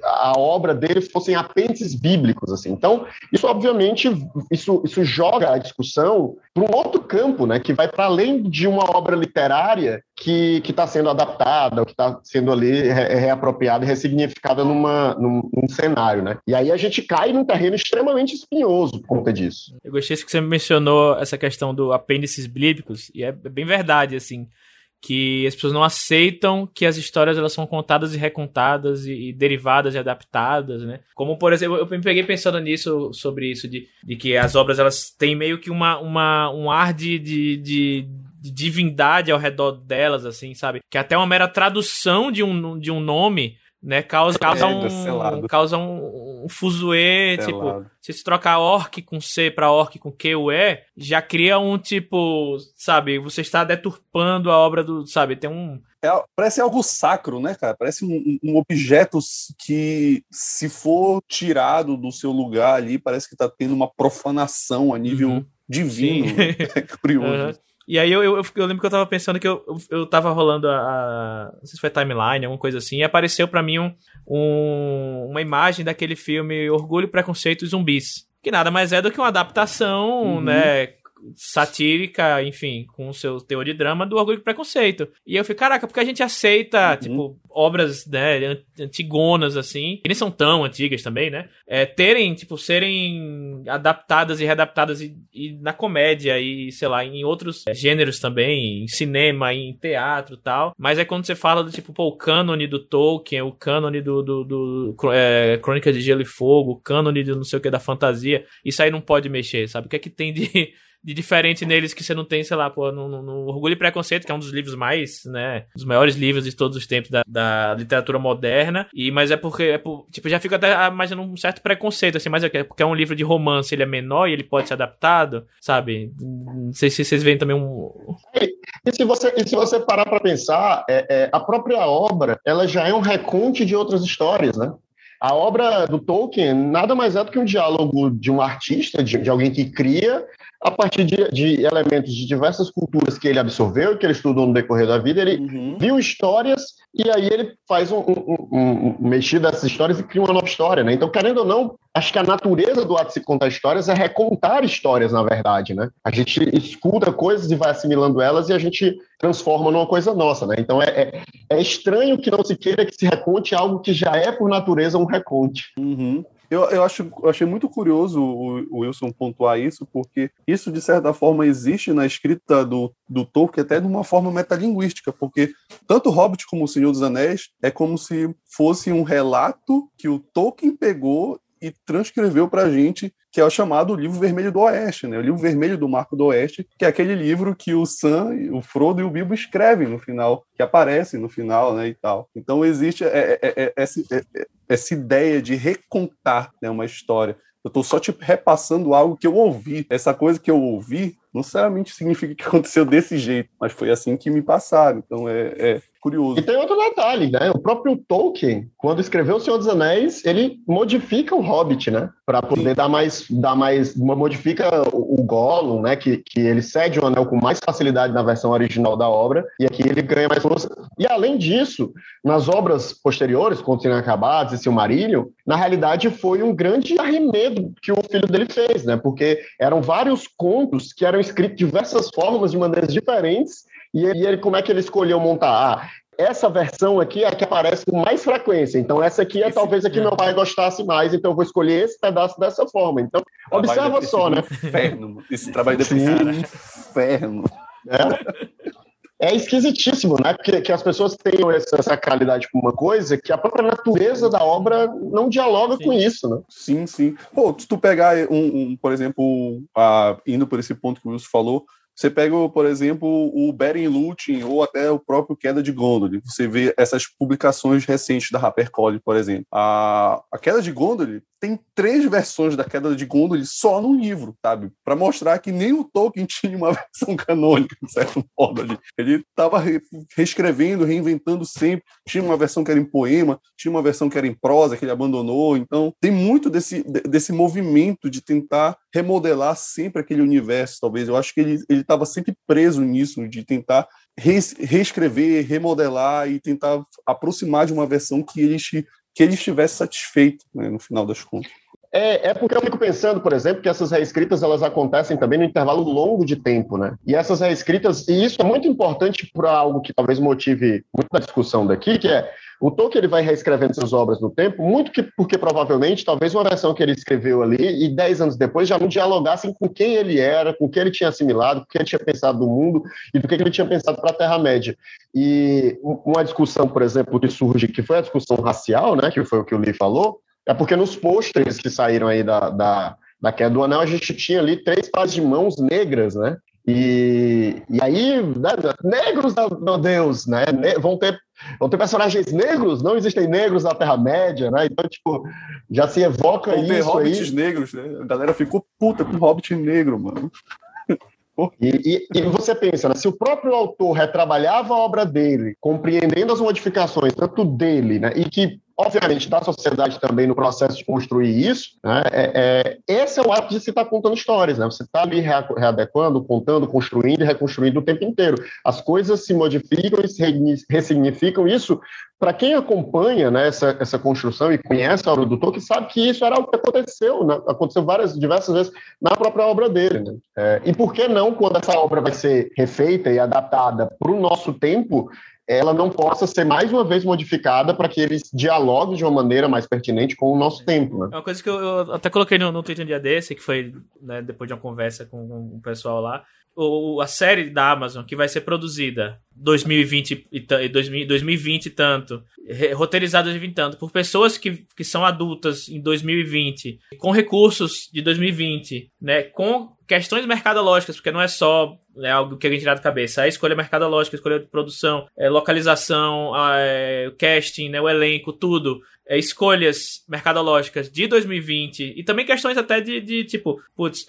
a obra dele fossem apêndices bíblicos, assim. Então, isso obviamente, isso joga a discussão para um outro campo, né, que vai para além de uma obra literária que está sendo adaptada, ou que está sendo ali reapropriada e ressignificada num cenário, né? E aí a gente cai num terreno extremamente espinhoso por conta disso. Eu gostei que você mencionou essa questão do apêndices bíblicos, e é bem verdade, assim, que as pessoas não aceitam que as histórias elas são contadas e recontadas e derivadas e adaptadas, né? Como, por exemplo, eu me peguei pensando nisso, sobre isso, de que as obras elas têm meio que um ar de divindade ao redor delas, assim, sabe? Que até uma mera tradução de um nome, né, causa um fuzuê, tipo, se você trocar orc com C pra orc com QE, já cria um tipo, sabe, você está deturpando a obra do, sabe, tem um... Parece algo sacro, né, cara? Parece um objeto que, se for tirado do seu lugar ali, parece que tá tendo uma profanação a nível divino. Curioso. E aí eu lembro que eu tava pensando que eu tava rolando não sei se foi timeline, alguma coisa assim, e apareceu pra mim uma imagem daquele filme Orgulho, Preconceito e Zumbis, que nada mais é do que uma adaptação, né, satírica, enfim, com o seu teor de drama do Orgulho e Preconceito. E eu fico, caraca, porque a gente aceita, tipo, obras, né, antigonas, assim, que nem são tão antigas também, né, serem adaptadas e readaptadas e na comédia e, sei lá, em outros gêneros também, em cinema, em teatro e tal. Mas é quando você fala do, tipo, pô, o cânone do Tolkien, o cânone do Crônica de Gelo e Fogo, o cânone do não sei o que da fantasia, isso aí não pode mexer, sabe? O que é que tem de diferente neles que você não tem, sei lá, pô, no Orgulho e Preconceito, que é um dos livros mais, né, dos maiores livros de todos os tempos da literatura moderna, mas é porque, tipo, já fica até imaginando um certo preconceito, assim, mas é porque é um livro de romance, ele é menor e ele pode ser adaptado, sabe? Não sei se vocês veem também E se você parar pra pensar, a própria obra, ela já é um reconte de outras histórias, né? A obra do Tolkien nada mais é do que um diálogo de um artista, de alguém que cria, a partir de elementos de diversas culturas que ele absorveu, que ele estudou no decorrer da vida, ele viu histórias e aí ele faz um mexer dessas histórias e cria uma nova história, né? Então, querendo ou não, acho que a natureza do ato de se contar histórias é recontar histórias, na verdade, né? A gente escuta coisas e vai assimilando elas e a gente transforma numa coisa nossa, né? Então, é estranho que não se queira que se reconte algo que já é, por natureza, um reconte. Eu achei muito curioso o Wilson pontuar isso, porque isso, de certa forma, existe na escrita do Tolkien até de uma forma metalinguística, porque tanto Hobbit como o Senhor dos Anéis é como se fosse um relato que o Tolkien pegou e transcreveu para a gente, que é o chamado Livro Vermelho do Oeste, né? O Livro Vermelho do Marco do Oeste, que é aquele livro que o Sam, o Frodo e o Bilbo escrevem no final, que aparecem no final, né, e tal. Então existe essa ideia de recontar, né, uma história. Eu estou só tipo, repassando algo que eu ouvi. Essa coisa que eu ouvi não necessariamente significa que aconteceu desse jeito, mas foi assim que me passaram, então é curioso. E tem outro detalhe, né? O próprio Tolkien, quando escreveu O Senhor dos Anéis, ele modifica o Hobbit, né? Para poder dar mais... Modifica o Gollum, né? Que ele cede o anel com mais facilidade na versão original da obra, e aqui ele ganha mais força. E além disso, nas obras posteriores, Contos Inacabados e Silmarillion, na realidade foi um grande arremedo que o filho dele fez, né? Porque eram vários contos que eram escrito de diversas formas, de maneiras diferentes, e ele, como é que ele escolheu montar? Essa versão aqui é a que aparece com mais frequência, então essa aqui talvez a que meu pai gostasse mais, então eu vou escolher esse pedaço dessa forma. Então, observa só, né? Inferno. Esse trabalho deve ser um inferno. É esquisitíssimo, né? Que as pessoas tenham essa sacralidade com uma coisa que a própria natureza da obra não dialoga com isso, né? Sim, sim. Pô, se tu pegar, por exemplo, indo por esse ponto que o Wilson falou, você pega, por exemplo, o Beren Lúthien ou até o próprio Queda de Gondolin. Você vê essas publicações recentes da HarperCollins, por exemplo. A Queda de Gondolin tem 3 versões da Queda de Gondolin só num livro, sabe? Para mostrar que nem o Tolkien tinha uma versão canônica, de certo modo. Ali. Ele estava reescrevendo, reinventando sempre. Tinha uma versão que era em poema, tinha uma versão que era em prosa, que ele abandonou. Então, tem muito desse movimento de tentar remodelar sempre aquele universo, talvez. Eu acho que ele estava sempre preso nisso, de tentar reescrever, remodelar e tentar aproximar de uma versão que eles que ele estivesse satisfeito, né, no final das contas. É porque eu fico pensando, por exemplo, que essas reescritas elas acontecem também no intervalo longo de tempo, né? E essas reescritas, e isso é muito importante para algo que talvez motive muito a discussão daqui, que é o Tolkien ele vai reescrevendo suas obras no tempo, porque provavelmente talvez uma versão que ele escreveu ali e 10 anos depois já não dialogassem com quem ele era, com o que ele tinha assimilado, com o que ele tinha pensado do mundo e do que ele tinha pensado para a Terra-média. E uma discussão, por exemplo, que surge, que foi a discussão racial, né? Que foi o que o Lee falou, é porque nos pôsteres que saíram aí da Queda do Anel, a gente tinha ali 3 pares de mãos negras, né? E aí, negros, meu Deus, né? Vão ter personagens negros, não existem negros na Terra-média, né? Então, tipo, já se evoca isso aí. Vão ter hobbits negros, né? A galera ficou puta com hobbit negro, mano. E você pensa, né, se o próprio autor retrabalhava a obra dele, compreendendo as modificações, tanto dele, né, e que, obviamente, da sociedade também no processo de construir isso, né, esse é o ato de se estar contando histórias, né, você está ali readequando, contando, construindo e reconstruindo o tempo inteiro. As coisas se modificam e se ressignificam. Isso, para quem acompanha, né, essa construção e conhece a obra do Tolkien, sabe que isso era o que aconteceu, né, aconteceu diversas vezes na própria obra dele. Né? E por que não, quando essa obra vai ser refeita e adaptada para o nosso tempo, ela não possa ser mais uma vez modificada para que eles dialoguem de uma maneira mais pertinente com o nosso tempo, né? É uma coisa que eu até coloquei no Twitter um dia desse, que foi, né, depois de uma conversa com o pessoal lá, a série da Amazon que vai ser produzida 2020 e tanto, roteirizada 2020 e tanto, por pessoas que são adultas em 2020, com recursos de 2020, né, com questões mercadológicas, porque não é só, né, algo que alguém tirar da cabeça, a escolha mercadológica, a escolha de produção, localização, o casting, né, o elenco, tudo. Escolhas mercadológicas de 2020 e também questões até de tipo, putz,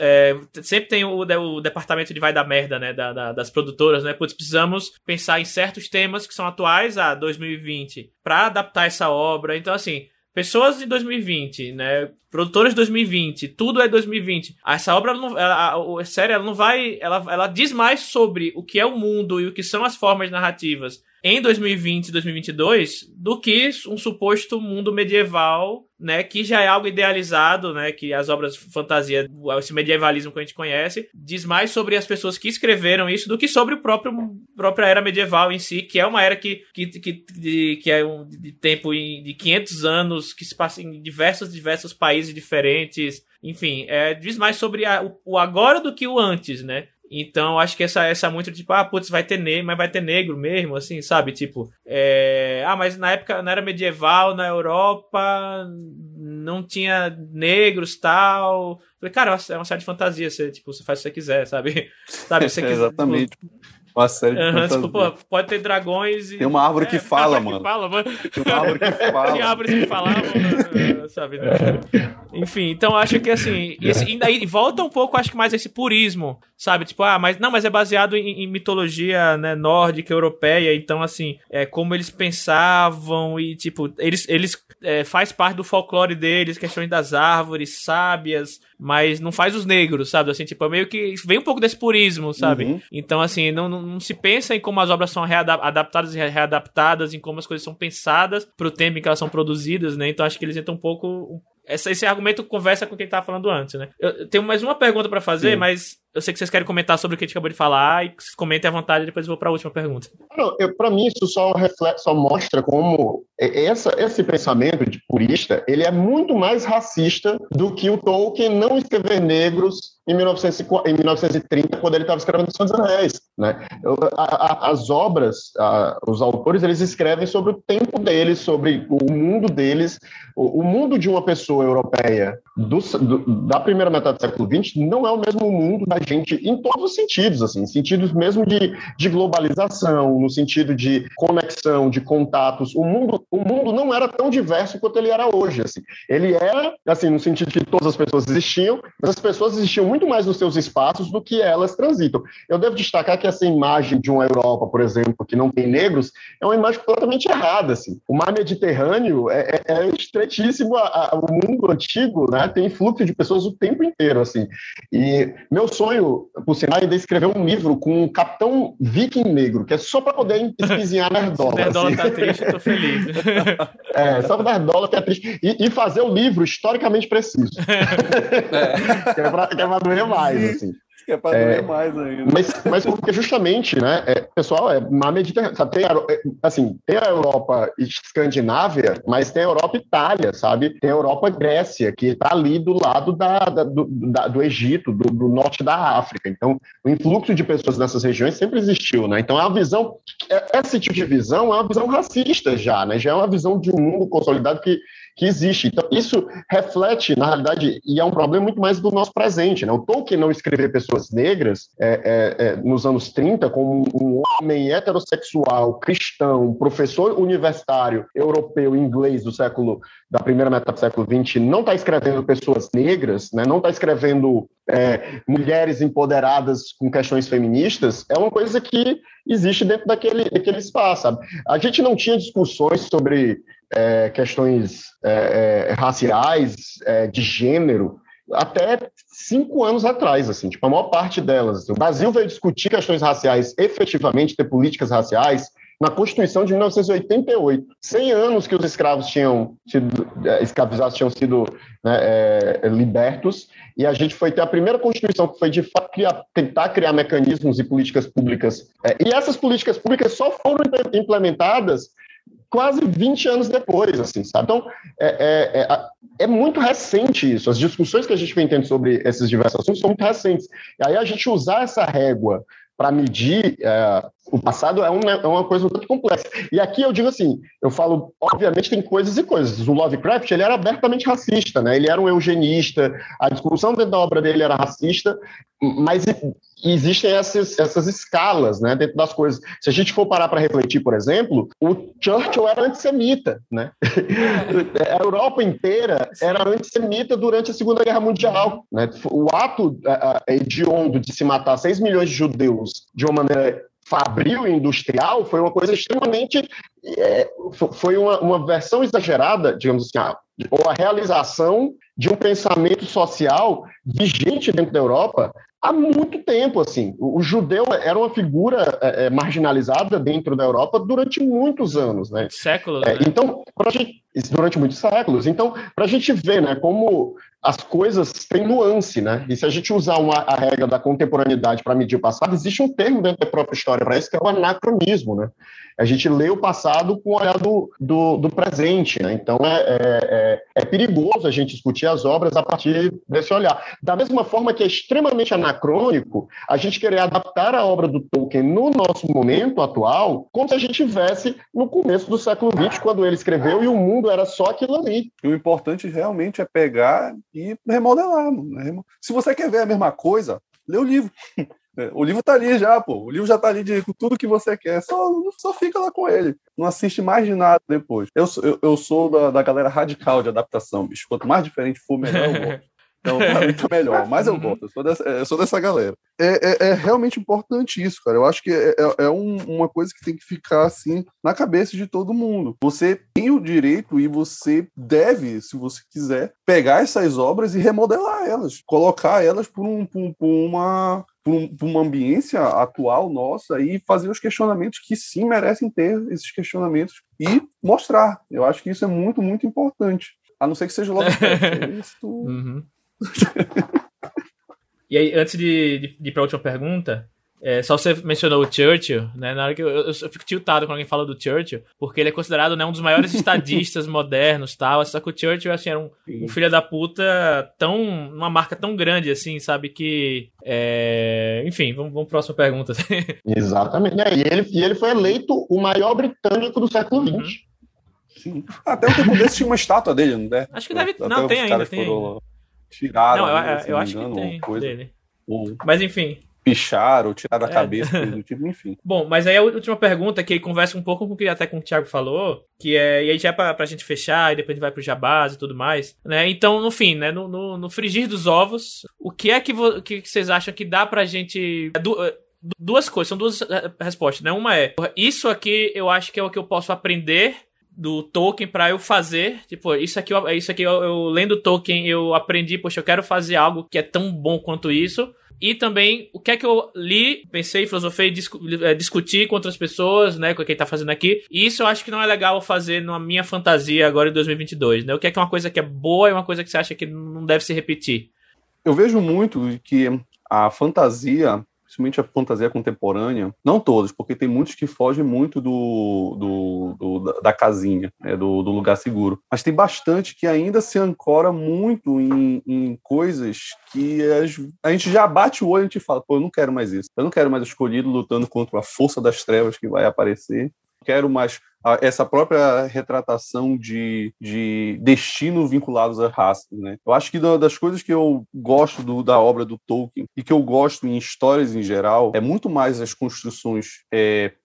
sempre tem o departamento de vai dar merda, né, das produtoras, né, putz, precisamos pensar em certos temas que são atuais a 2020 para adaptar essa obra. Então, assim, pessoas de 2020, né, produtoras de 2020, tudo é 2020. Essa obra, a série, ela não vai, ela diz mais sobre o que é o mundo e o que são as formas narrativas em 2020 e 2022 do que um suposto mundo medieval, né, que já é algo idealizado, né, que as obras fantasia, esse medievalismo que a gente conhece, diz mais sobre as pessoas que escreveram isso do que sobre a própria era medieval em si, que é uma era que é de tempo de 500 anos, que se passa em diversos países diferentes, enfim, diz mais sobre o agora do que o antes, né? Então, acho que essa muito tipo, putz, vai ter negro, mas vai ter negro mesmo, assim, sabe? Tipo, mas na época, na era medieval, na Europa, não tinha negros, tal. Falei, cara, é uma série de fantasia, você faz o que você quiser, sabe você quiser, exatamente. Tipo, uma série de fantasia. Tipo, pô, pode ter dragões e... Tem uma árvore que fala, mano. Tem uma árvore que fala. Tem árvores que falavam, sabe? Enfim, então acho que assim... E daí volta um pouco, acho que mais esse purismo, sabe? Tipo, mas é baseado em mitologia, né, nórdica, europeia, então assim, como eles pensavam e tipo, eles faz parte do folclore deles, questões das árvores, sábias... Mas não faz os negros, sabe? Assim, tipo, é meio que vem um pouco desse purismo, sabe? Uhum. Então, assim, não se pensa em como as obras são adaptadas e readaptadas, em como as coisas são pensadas pro tempo em que elas são produzidas, né? Então, acho que eles entram um pouco... Esse argumento conversa com quem tava falando antes, né? Eu tenho mais uma pergunta pra fazer, sim, mas eu sei que vocês querem comentar sobre o que a gente acabou de falar, e comentem à vontade, e depois eu vou pra última pergunta. Não, pra mim isso só mostra como esse pensamento de purista, ele é muito mais racista do que o Tolkien não escrever negros em 1930, quando ele estava escrevendo Senhor dos Anéis, né? As obras, os autores, eles escrevem sobre o tempo deles, sobre o mundo deles. O mundo de uma pessoa europeia da primeira metade do século XX não é o mesmo mundo da gente em todos os sentidos, assim, sentidos mesmo de globalização, no sentido de conexão, de contatos. O mundo não era tão diverso quanto ele era hoje, assim. Ele era, assim, no sentido de que todas as pessoas existiam, mas as pessoas existiam muito mais nos seus espaços do que elas transitam. Eu devo destacar que essa imagem de uma Europa, por exemplo, que não tem negros, é uma imagem completamente errada, assim. O mar Mediterrâneo é estreitíssimo ao mundo antigo, né? né? Tem fluxo de pessoas o tempo inteiro, assim. E meu sonho, por sinal, é escrever um livro com um capitão viking negro, que é só para poder esquizinhar nerdola. Nerdola assim. Tá triste, eu tô feliz. É, só pra nerdola tá triste. E fazer o livro historicamente preciso. É. Que é pra doer mais, assim. Que é para doer mais ainda. Mas porque justamente, né, pessoal, na Mediterrânea, sabe, tem a Europa Escandinávia, mas tem a Europa Itália, sabe? Tem a Europa Grécia, que está ali do lado do Egito, do norte da África. Então, o influxo de pessoas nessas regiões sempre existiu, né? Então, é uma visão, esse tipo de visão é uma visão racista já, né? Já é uma visão de um mundo consolidado que existe. Então, isso reflete, na realidade, e é um problema muito mais do nosso presente, né? O Tolkien não escrever pessoas negras nos anos 30 como um homem heterossexual, cristão, professor universitário europeu, inglês da primeira metade do século XX, não está escrevendo pessoas negras, né? Não está escrevendo mulheres empoderadas com questões feministas, é uma coisa que existe dentro daquele espaço, sabe? A gente não tinha discussões sobre questões raciais, de gênero, até 5 anos atrás, assim, tipo, a maior parte delas. O Brasil veio discutir questões raciais efetivamente, ter políticas raciais, na Constituição de 1988, 100 anos que os escravizados tinham sido, né, libertos, e a gente foi ter a primeira Constituição que foi, de fato, tentar criar mecanismos e políticas públicas. E essas políticas públicas só foram implementadas quase 20 anos depois, assim, sabe? Então, é muito recente isso. As discussões que a gente vem tendo sobre esses diversos assuntos são muito recentes. E aí a gente usar essa régua para medir o passado é uma coisa muito complexa. E aqui eu digo assim, eu falo, obviamente tem coisas e coisas. O Lovecraft, ele era abertamente racista, né? Ele era um eugenista, a discussão dentro da obra dele era racista, mas existem essas escalas, né, dentro das coisas. Se a gente for parar para refletir, por exemplo, o Churchill era antissemita, né? A Europa inteira era antissemita durante a Segunda Guerra Mundial, né? O ato hediondo de se matar 6 milhões de judeus de uma maneira fabril e industrial foi uma coisa extremamente... foi uma versão exagerada, digamos assim, ou a realização de um pensamento social vigente dentro da Europa há muito tempo, assim. O judeu era uma figura marginalizada dentro da Europa durante muitos anos, né? Séculos, né? Então, durante muitos séculos. Então, para a gente ver, né, como as coisas têm nuance, né? E se a gente usar a regra da contemporaneidade para medir o passado, existe um termo dentro da própria história para isso, que é o anacronismo, né? A gente lê o passado com o olhar do presente, né? Então, é perigoso a gente discutir as obras a partir desse olhar. Da mesma forma que é extremamente anacrônico a gente querer adaptar a obra do Tolkien no nosso momento atual, como se a gente estivesse no começo do século XX, quando ele escreveu, e o mundo era só aquilo ali. E o importante realmente é pegar e remodelar. Se você quer ver a mesma coisa, lê o livro. O livro tá ali já, pô. O livro já tá ali com tudo que você quer. Só fica lá com ele. Não assiste mais de nada depois. Eu sou da galera radical de adaptação, bicho. Quanto mais diferente for, melhor eu gosto. Então, pra mim tá melhor. Mas eu gosto. Eu sou dessa galera. É realmente importante isso, cara. Eu acho que uma coisa que tem que ficar, assim, na cabeça de todo mundo. Você tem o direito e você deve, se você quiser, pegar essas obras e remodelar elas. Colocar elas por uma ambiência atual nossa e fazer os questionamentos que sim merecem ter esses questionamentos e mostrar. Eu acho que isso é muito, muito importante. A não ser que seja logo uhum. E aí, antes de ir para a última pergunta, só você mencionou o Churchill, né? Na hora que eu fico tiltado quando alguém fala do Churchill, porque ele é considerado, né, um dos maiores estadistas modernos, tal, só que o Churchill, assim, era um filho da puta, uma marca tão grande, assim, sabe, que... Enfim, vamos para a próxima pergunta. Assim. Exatamente. E ele foi eleito o maior britânico do século XX. Uhum. Sim. Até um tempo desse tinha uma estátua dele, não é? Acho que deve... Não, tem ainda, tem ainda. Tiraram, não, eu acho que tem coisa dele. Ou... Mas, enfim... pichar ou tirar da cabeça, do tipo, enfim. Bom, mas aí a última pergunta, que conversa um pouco com o que até com o Thiago falou, que é, e aí já é pra gente fechar, e depois a gente vai pro jabás e tudo mais, né? Então, no fim, né, no frigir dos ovos, o que é que vocês acham que dá pra gente... Duas coisas, são duas respostas, né? Uma é, isso aqui eu acho que é o que eu posso aprender do Tolkien pra eu fazer, tipo, isso aqui eu lendo Tolkien, eu aprendi, poxa, eu quero fazer algo que é tão bom quanto isso. E também, o que é que eu li, pensei, filosofei, discuti com outras pessoas, né, com quem tá fazendo aqui. E isso eu acho que não é legal fazer na minha fantasia agora em 2022, né? O que é uma coisa que é boa e uma coisa que você acha que não deve se repetir? Eu vejo muito que a fantasia, principalmente a fantasia contemporânea, não todos, porque tem muitos que fogem muito da casinha, né, do lugar seguro. Mas tem bastante que ainda se ancora muito em coisas que a gente já bate o olho e a gente fala, pô, eu não quero mais isso. Eu não quero mais o escolhido lutando contra a força das trevas que vai aparecer. Eu quero mais essa própria retratação de destino vinculados às raças, né? Eu acho que das coisas que eu gosto da obra do Tolkien e que eu gosto em histórias em geral é muito mais as construções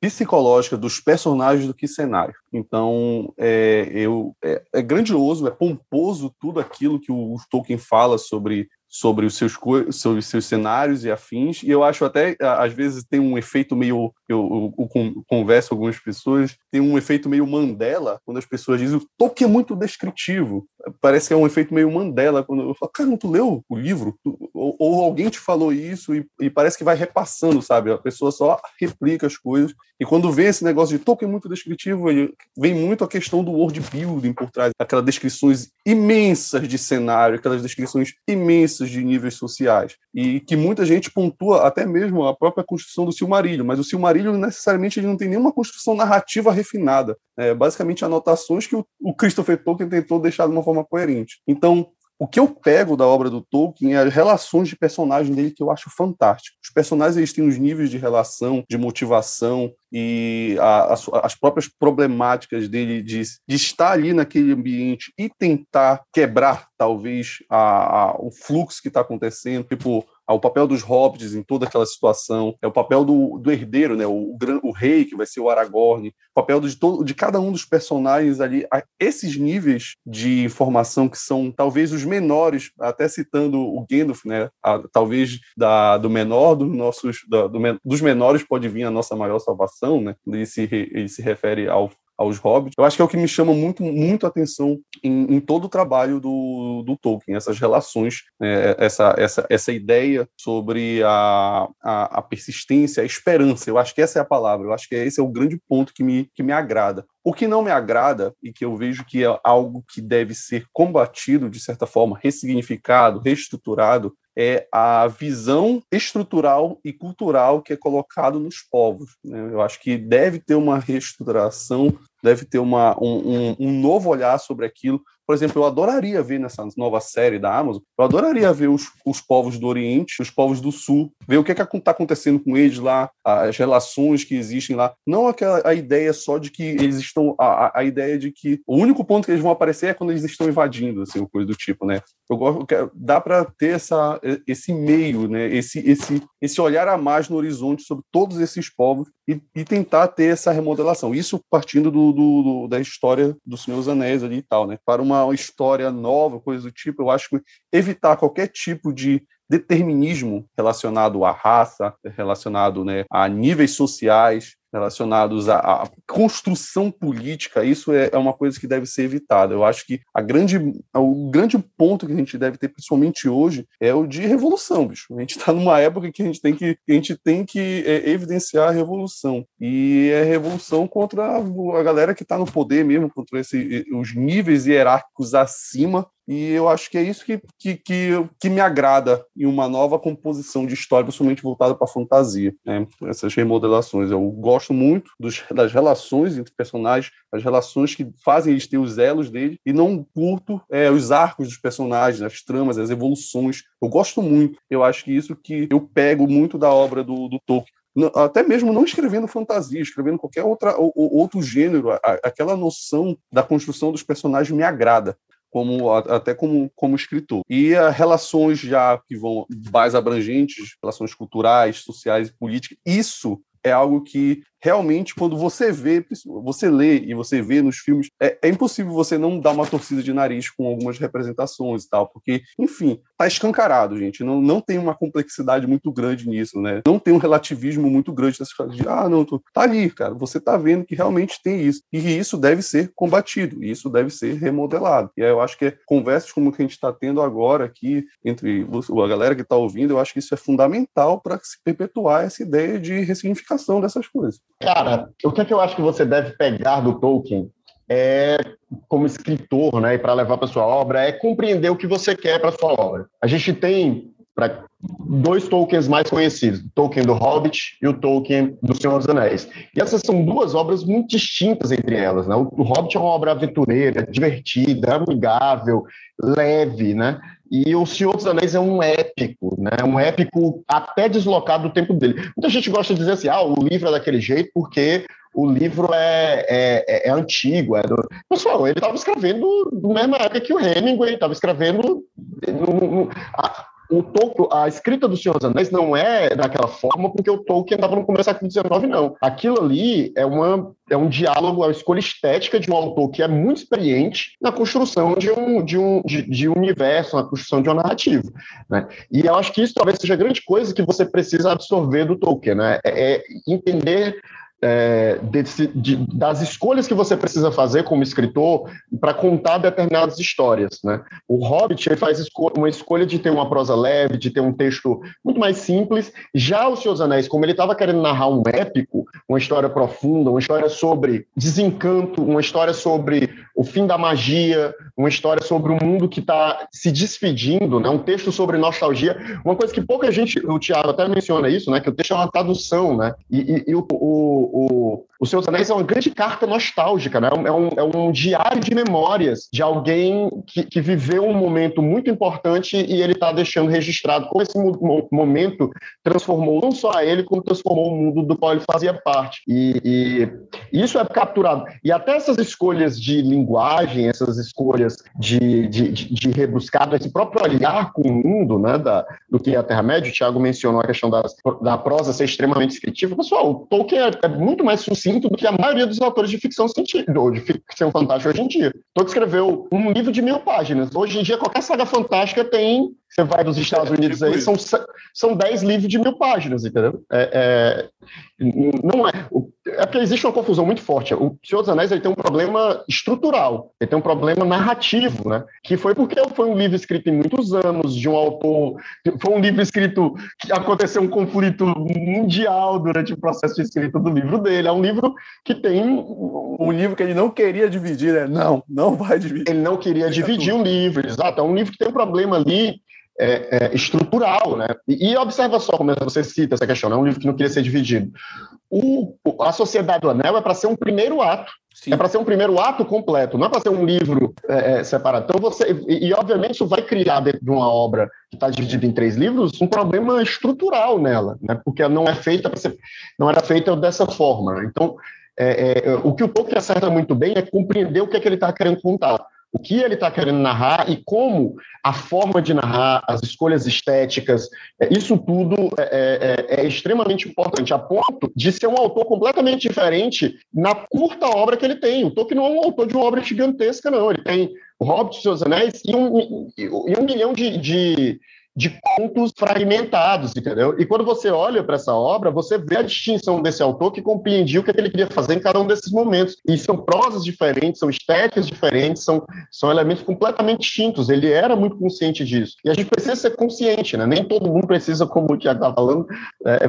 psicológicas dos personagens do que cenário. Então, é grandioso, é pomposo tudo aquilo que o Tolkien fala sobre os seus cenários e afins, e eu acho até, às vezes, tem um efeito meio, eu converso com algumas pessoas, tem um efeito meio Mandela, quando as pessoas dizem, o Tolkien é muito descritivo, parece que é um efeito meio Mandela, quando eu falo, cara, não tu leu o livro? Ou alguém te falou isso, e parece que vai repassando, sabe, a pessoa só replica as coisas, e quando vem esse negócio de Tolkien é muito descritivo, vem muito a questão do world building por trás, aquelas descrições imensas de cenário, aquelas descrições imensas de níveis sociais, e que muita gente pontua até mesmo a própria construção do Silmarillion, mas o Silmarillion necessariamente ele não tem nenhuma construção narrativa refinada, basicamente anotações que o Christopher Tolkien tentou deixar de uma forma coerente. Então, o que eu pego da obra do Tolkien é as relações de personagem dele que eu acho fantástico. Os personagens eles têm os níveis de relação, de motivação e as próprias problemáticas dele de estar ali naquele ambiente e tentar quebrar, talvez, o fluxo que está acontecendo. Tipo, o papel dos hobbits em toda aquela situação, é o papel do herdeiro, né? O rei, que vai ser o Aragorn, o papel de cada um dos personagens ali, esses níveis de informação que são talvez os menores, até citando o Gandalf, né? Talvez dos menores pode vir a nossa maior salvação, né? Ele se refere aos hobbits. Eu acho que é o que me chama muito, muito atenção em todo o trabalho do Tolkien, essas relações, né? essa ideia sobre a persistência, a esperança. Eu acho que essa é a palavra. Eu acho que esse é o grande ponto que me agrada. O que não me agrada, e que eu vejo que é algo que deve ser combatido, de certa forma, ressignificado, reestruturado, é a visão estrutural e cultural que é colocado nos povos, né? Eu acho que deve ter uma reestruturação, deve ter um novo olhar sobre aquilo. Por exemplo, eu adoraria ver nessa nova série da Amazon, eu adoraria ver os povos do Oriente, os povos do Sul, ver o que está acontecendo com eles lá, as relações que existem lá. Não a ideia só de que eles estão... A ideia de que o único ponto que eles vão aparecer é quando eles estão invadindo, assim, coisa do tipo, né? Dá para ter esse meio, né? Esse olhar a mais no horizonte sobre todos esses povos e tentar ter essa remodelação. Isso partindo da história do Senhor dos Anéis ali e tal, né? Para uma história nova, coisa do tipo, eu acho que evitar qualquer tipo de determinismo relacionado à raça, relacionado, né, a níveis sociais, relacionados à construção política, isso é uma coisa que deve ser evitada. Eu acho que o grande ponto que a gente deve ter, principalmente hoje, é o de revolução, bicho. A gente está numa época que a gente tem que evidenciar a revolução. E é revolução contra a galera que está no poder mesmo, contra os níveis hierárquicos acima. E eu acho que é isso que me agrada em uma nova composição de história, principalmente voltada para a fantasia, né? Essas remodelações. Eu gosto muito das relações entre personagens, as relações que fazem eles ter os elos dele, e não curto os arcos dos personagens, as tramas, as evoluções. Eu gosto muito. Eu acho que isso que eu pego muito da obra do Tolkien. Até mesmo não escrevendo fantasia, escrevendo qualquer outro gênero, aquela noção da construção dos personagens me agrada. Como escritor. E relações já que vão mais abrangentes, relações culturais, sociais e políticas, isso é algo que realmente, quando você vê, você lê e você vê nos filmes, é impossível você não dar uma torcida de nariz com algumas representações e tal, porque, enfim, tá escancarado, gente. Não tem uma complexidade muito grande nisso, né? Não tem um relativismo muito grande nessa história de, ah, não, tá ali, cara, você tá vendo que realmente tem isso. E isso deve ser combatido, e isso deve ser remodelado. E aí eu acho que conversas como que a gente tá tendo agora aqui, entre a galera que tá ouvindo, eu acho que isso é fundamental para se perpetuar essa ideia de ressignificação dessas coisas. Cara, o que é que eu acho que você deve pegar do Tolkien como escritor, né, e para levar para sua obra, é compreender o que você quer para sua obra. A gente tem dois Tolkiens mais conhecidos, o Tolkien do Hobbit e o Tolkien do Senhor dos Anéis. E essas são duas obras muito distintas entre elas, né? O Hobbit é uma obra aventureira, divertida, amigável, leve, né? E o Senhor dos Anéis é um épico, né? Um épico até deslocado do tempo dele. Muita gente gosta de dizer assim, ah, o livro é daquele jeito porque o livro é antigo. Pessoal, ele estava escrevendo na mesma época que o Hemingway, estava escrevendo... A escrita do Senhor dos Anéis não é daquela forma porque o Tolkien estava no começo do século XIX, não. Aquilo ali é um diálogo, é uma escolha estética de um autor que é muito experiente na construção de um universo, na construção de uma narrativa, né? E eu acho que isso talvez seja a grande coisa que você precisa absorver do Tolkien, né? É entender... das escolhas que você precisa fazer como escritor para contar determinadas histórias, né? O Hobbit ele faz uma escolha de ter uma prosa leve, de ter um texto muito mais simples. Já o Senhor dos Anéis, como ele estava querendo narrar um épico, uma história profunda, uma história sobre desencanto, uma história sobre o fim da magia, uma história sobre um mundo que está se despedindo, né? Um texto sobre nostalgia, uma coisa que pouca gente, o Thiago até menciona isso, né? Que o texto é uma tradução, né? E o Senhor dos Anéis é uma grande carta nostálgica, né? É um diário de memórias de alguém que viveu um momento muito importante e ele está deixando registrado como esse momento transformou não só a ele, como transformou o mundo do qual ele fazia parte. E isso é capturado. E até essas escolhas de linguagem, essas escolhas de rebuscado, esse próprio olhar com o mundo, né, do que é a Terra-média, o Thiago mencionou a questão da prosa ser extremamente descritiva. Pessoal, o Tolkien é muito mais sucinto do que a maioria dos autores de ficção científica, ou de ficção fantástica hoje em dia. Tolkien escreveu um livro de 1000 páginas. Hoje em dia, qualquer saga fantástica tem... Você vai dos Estados Unidos aí, são 10 livros de 1000 páginas, entendeu? Não é... É porque existe uma confusão muito forte. O Senhor dos Anéis ele tem um problema estrutural, ele tem um problema narrativo, né? Que foi porque foi um livro escrito em muitos anos, de um autor... Foi um livro escrito que aconteceu um conflito mundial durante o processo de escrita do livro dele. É um livro que tem... Um livro que ele não queria dividir, né? Não vai dividir. Ele não queria dividir um livro, exato. É um livro que tem um problema ali... estrutural, né? E observa só como você cita essa questão, é, né? Um livro que não queria ser dividido. A Sociedade do Anel é para ser um primeiro ato. Sim. É para ser um primeiro ato completo, não é para ser um livro separado. Então obviamente, isso vai criar dentro de uma obra que está dividida em 3 livros um problema estrutural nela, né? Porque ela não era feita dessa forma. Então, o que o Tolkien acerta muito bem é compreender o que é que ele está querendo contar. O que ele está querendo narrar e como a forma de narrar, as escolhas estéticas, isso tudo é extremamente importante, a ponto de ser um autor completamente diferente na curta obra que ele tem. O Tolkien não é um autor de uma obra gigantesca, não. Ele tem o Hobbit, os Seus Anéis e um milhão de contos fragmentados, entendeu? E quando você olha para essa obra, você vê a distinção desse autor que compreendia o que ele queria fazer em cada um desses momentos. E são prosas diferentes, são estéticas diferentes, são elementos completamente distintos. Ele era muito consciente disso. E a gente precisa ser consciente, né? Nem todo mundo precisa, como o Thiago estava falando,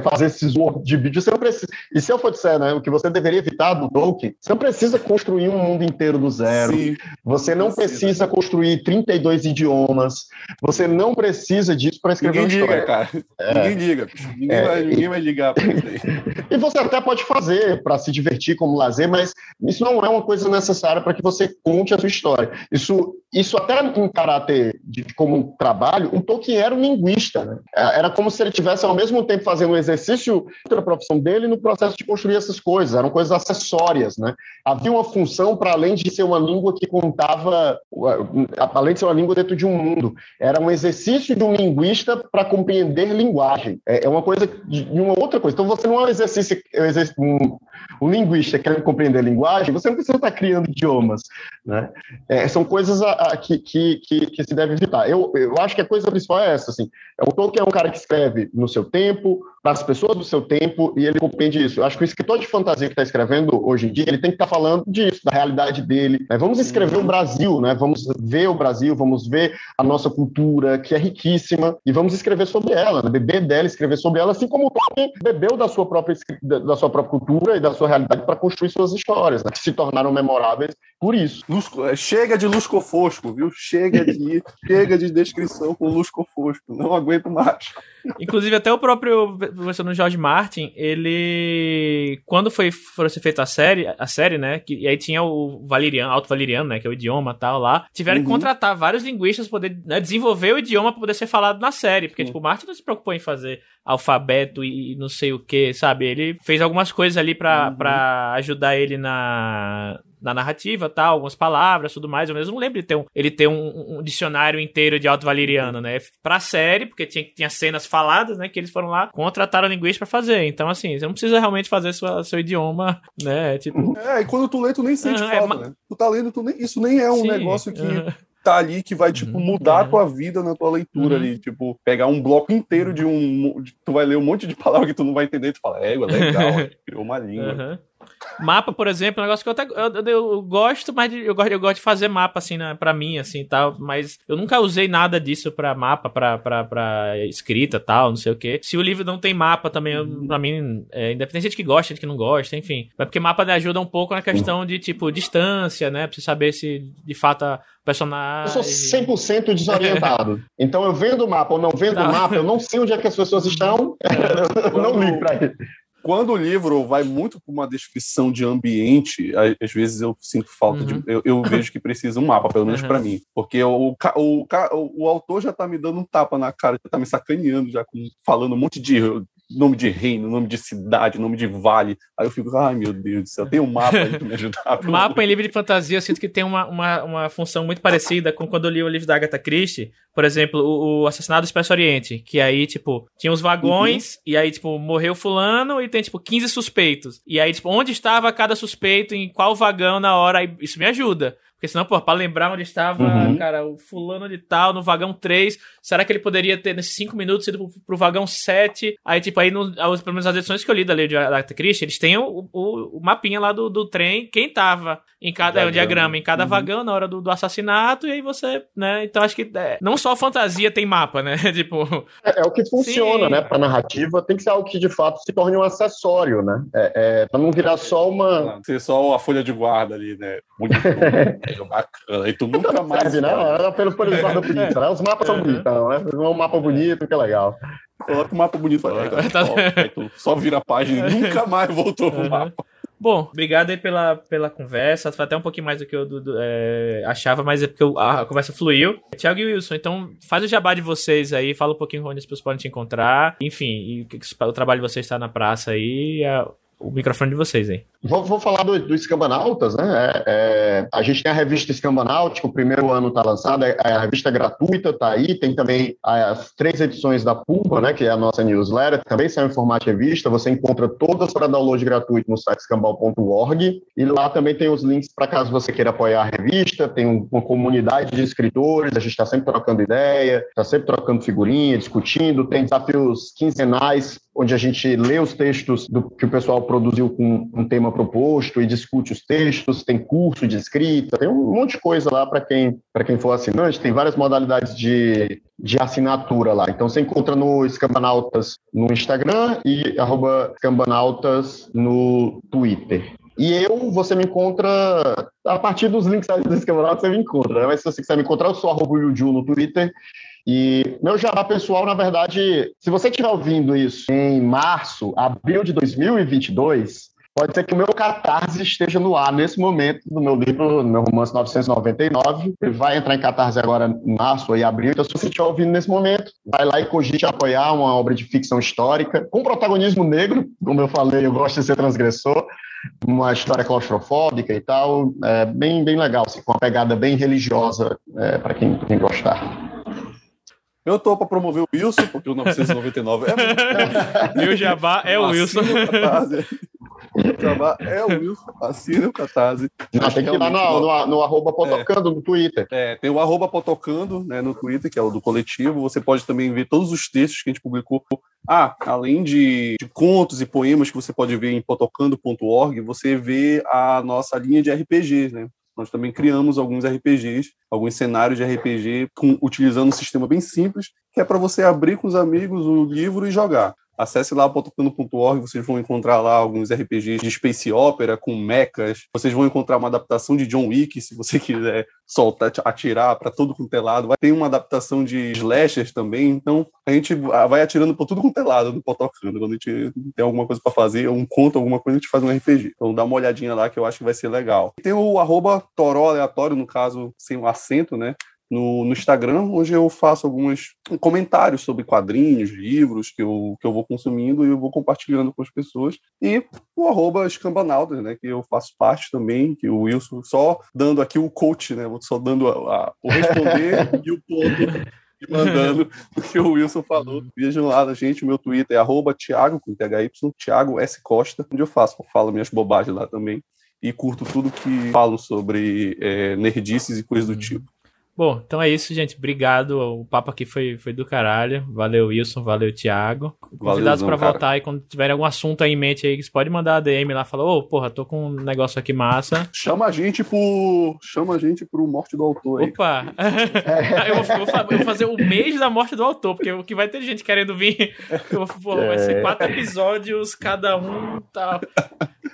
fazer esses work de vídeo. Você não precisa. E se eu for dizer, né, o que você deveria evitar do Tolkien, você não precisa construir um mundo inteiro do zero. Sim, você não precisa construir 32 idiomas. Você não precisa disso para escrever uma história. Cara. Ninguém liga, cara. Ninguém vai ligar para isso aí. E você até pode fazer para se divertir como lazer, mas isso não é uma coisa necessária para que você conte a sua história. Isso até em caráter como trabalho, o Tolkien era um linguista, né? Era como se ele estivesse ao mesmo tempo fazendo um exercício da profissão dele no processo de construir essas coisas. Eram coisas acessórias, né? Havia uma função para além de ser uma língua que contava, além de ser uma língua dentro de um mundo. Era um exercício de um linguista para compreender linguagem. É uma coisa de uma outra coisa. Então, você não é um linguista querendo compreender linguagem, você não precisa estar criando idiomas, né? São coisas que se deve evitar. Eu acho que a coisa principal é essa, assim. O Tolkien é um cara que escreve no seu tempo, para as pessoas do seu tempo, e ele compreende isso. Eu acho que o escritor de fantasia que está escrevendo hoje em dia, ele tem que estar falando disso, da realidade dele, né? Vamos escrever o Brasil, né? Vamos ver o Brasil, vamos ver a nossa cultura, que é riquíssima, e vamos escrever sobre ela, né? Beber dela, escrever sobre ela, assim como o Tolkien bebeu da sua própria cultura e da sua realidade para construir suas histórias, né? Que se tornaram memoráveis por isso. Chega de lusco-fosco, viu? Chega de descrição com lusco-fosco. Não aguento mais. Inclusive, até o próprio George Martin, ele... Quando foi feita a série, né? E aí tinha o valiriano, alto valiriano, né? Que é o idioma e tal lá. Tiveram que contratar vários linguistas para poder, né, desenvolver o idioma para poder ser falado na série. Porque, tipo, o Martin não se preocupou em fazer alfabeto e não sei o que, sabe? Ele fez algumas coisas ali pra ajudar ele na narrativa, tal, algumas palavras, tudo mais. Eu mesmo não lembro de ele ter um dicionário inteiro de alto valiriano, né? Pra série, porque tinha cenas faladas, né? Que eles foram lá, contrataram o linguista pra fazer. Então, assim, você não precisa realmente fazer seu idioma, né? Tipo... e quando tu lê, tu nem sente falta, né? Tu tá lendo, isso nem é um negócio que... tá ali, que vai, tipo, mudar a tua vida na tua leitura ali, tipo, pegar um bloco inteiro tu vai ler um monte de palavra que tu não vai entender, tu fala, legal, criou uma língua. Mapa, por exemplo, é um negócio que eu gosto, mas eu gosto de fazer mapa, assim, né, pra mim, assim, tal, mas eu nunca usei nada disso pra mapa, pra escrita, tal, não sei o quê. Se o livro não tem mapa também, pra mim, independente de que gosta, de que não gosta, enfim, mas porque mapa ajuda um pouco na questão de, tipo, distância, né, pra você saber se, de fato, personagem... Eu sou 100% desorientado. Então, eu vendo o mapa ou não vendo o mapa, eu não sei onde é que as pessoas estão, eu não ligo pra ele. Quando o livro vai muito para uma descrição de ambiente, às vezes eu sinto falta de... Eu vejo que precisa um mapa, pelo menos para mim. Porque o autor já tá me dando um tapa na cara, já tá me sacaneando, já falando um monte de nome de reino, nome de cidade, nome de vale. Aí eu fico, ai meu Deus do céu, tem um mapa aí pra me ajudar. Mapa em livro de fantasia, eu sinto que tem uma função muito parecida com quando eu li o livro da Agatha Christie, por exemplo, o Assassinato do Expresso Oriente, que aí, tipo, tinha uns vagões, e aí, tipo, morreu fulano e tem, tipo, 15 suspeitos. E aí, tipo, onde estava cada suspeito, em qual vagão na hora, isso me ajuda. Porque senão, pô, pra lembrar onde estava, cara, o fulano de tal, no vagão 3, será que ele poderia ter, nesses 5 minutos, ido pro vagão 7? Aí, tipo, aí, pelo menos as edições que eu li da Lei de Agatha Christie, eles têm o mapinha lá do trem, quem tava em cada diagrama, em cada vagão, na hora do assassinato, e aí você, né, então acho que não só a fantasia tem mapa, né, tipo... É o que funciona, sim, né, pra narrativa, tem que ser algo que, de fato, se torne um acessório, né, pra não virar só uma... Ser só a folha de guarda ali, né, bonito. É bacana, e tu nunca mais... Serve, né? Né? Os mapas são bonitos, né? Não é um mapa bonito, que é legal. Coloca um mapa bonito, só vira a página e nunca mais voltou pro mapa. Bom, obrigado aí pela conversa. Foi até um pouquinho mais do que eu achava, mas é porque a conversa fluiu. Thiago e Wilson, então faz o jabá de vocês aí, fala um pouquinho onde as pessoas podem te encontrar. Enfim, o trabalho de vocês está na praça aí... O microfone de vocês aí. Vou falar do Escambanautas, né? A gente tem a revista Escambanáutica, o primeiro ano está lançada, a revista gratuita está aí, tem também as 3 edições da Pulpa, né? Que é a nossa newsletter, também saiu em formato de revista, você encontra todas para download gratuito no site escambau.org, e lá também tem os links para caso você queira apoiar a revista, tem uma comunidade de escritores, a gente está sempre trocando ideia, está sempre trocando figurinha, discutindo, tem desafios quinzenais, onde a gente lê os textos que o pessoal produziu com um tema proposto e discute os textos, tem curso de escrita, tem um monte de coisa lá para quem for assinante, tem várias modalidades de assinatura lá. Então você encontra no Escambanautas no Instagram e @Escambanautas no Twitter. E você me encontra, a partir dos links do Escambanautas você me encontra, né? Mas se você quiser me encontrar, eu sou @Wilju no Twitter. E meu jabá pessoal, na verdade, se você estiver ouvindo isso em março, abril de 2022, pode ser que o meu Catarse esteja no ar nesse momento do meu livro, do meu romance 999. Ele vai entrar em Catarse agora em março e abril. Então, se você estiver ouvindo nesse momento, vai lá e cogite apoiar uma obra de ficção histórica com protagonismo negro. Como eu falei, eu gosto de ser transgressor. Uma história claustrofóbica e tal. É bem, bem legal, assim, com uma pegada bem religiosa, para quem gostar. Eu tô pra promover o Wilson, porque o 999 é... Meu jabá é o Wilson. O jabá é o Wilson. Assina o Catarse. Não, tem que ir lá no arroba Potocando, no Twitter. É, tem o arroba Potocando, né, no Twitter, que é o do coletivo. Você pode também ver todos os textos que a gente publicou. Ah, além de contos e poemas que você pode ver em potocando.org, você vê a nossa linha de RPG, né? Nós também criamos alguns RPGs, alguns cenários de RPG utilizando um sistema bem simples, que é para você abrir com os amigos o livro e jogar. Acesse lá potocando.org, vocês vão encontrar lá alguns RPGs de space opera com mechas. Vocês vão encontrar uma adaptação de John Wick, se você quiser soltar, atirar para todo quanto é lado. Tem uma adaptação de slashers também, então a gente vai atirando para tudo quanto é lado no Potocando. Quando a gente tem alguma coisa para fazer, um conto, alguma coisa, a gente faz um RPG. Então dá uma olhadinha lá que eu acho que vai ser legal. Tem o arroba Toró Aleatório, no caso, sem o acento, né? No Instagram, onde eu faço alguns comentários sobre quadrinhos, livros que eu vou consumindo e eu vou compartilhando com as pessoas. E o arroba Escambanautas, né, que eu faço parte também, que o Wilson, só dando aqui o coach, né, só dando o responder e o ponto, e mandando o que o Wilson falou. Vejam lá da gente, meu Twitter é arroba Thiago, com THY, Thiago S. Costa, onde eu falo minhas bobagens lá também e curto tudo que falo sobre nerdices e coisas do tipo. Bom, então é isso, gente. Obrigado. O papo aqui foi do caralho. Valeu, Wilson. Valeu, Thiago. Convidados para voltar e quando tiver algum assunto aí em mente aí, você pode mandar a DM lá e falar, porra, tô com um negócio aqui massa. Chama a gente pro Morte do Autor aí. Opa! Eu vou fazer o mês da Morte do Autor, porque o que vai ter gente querendo vir. Vai ser 4 episódios, cada um tá...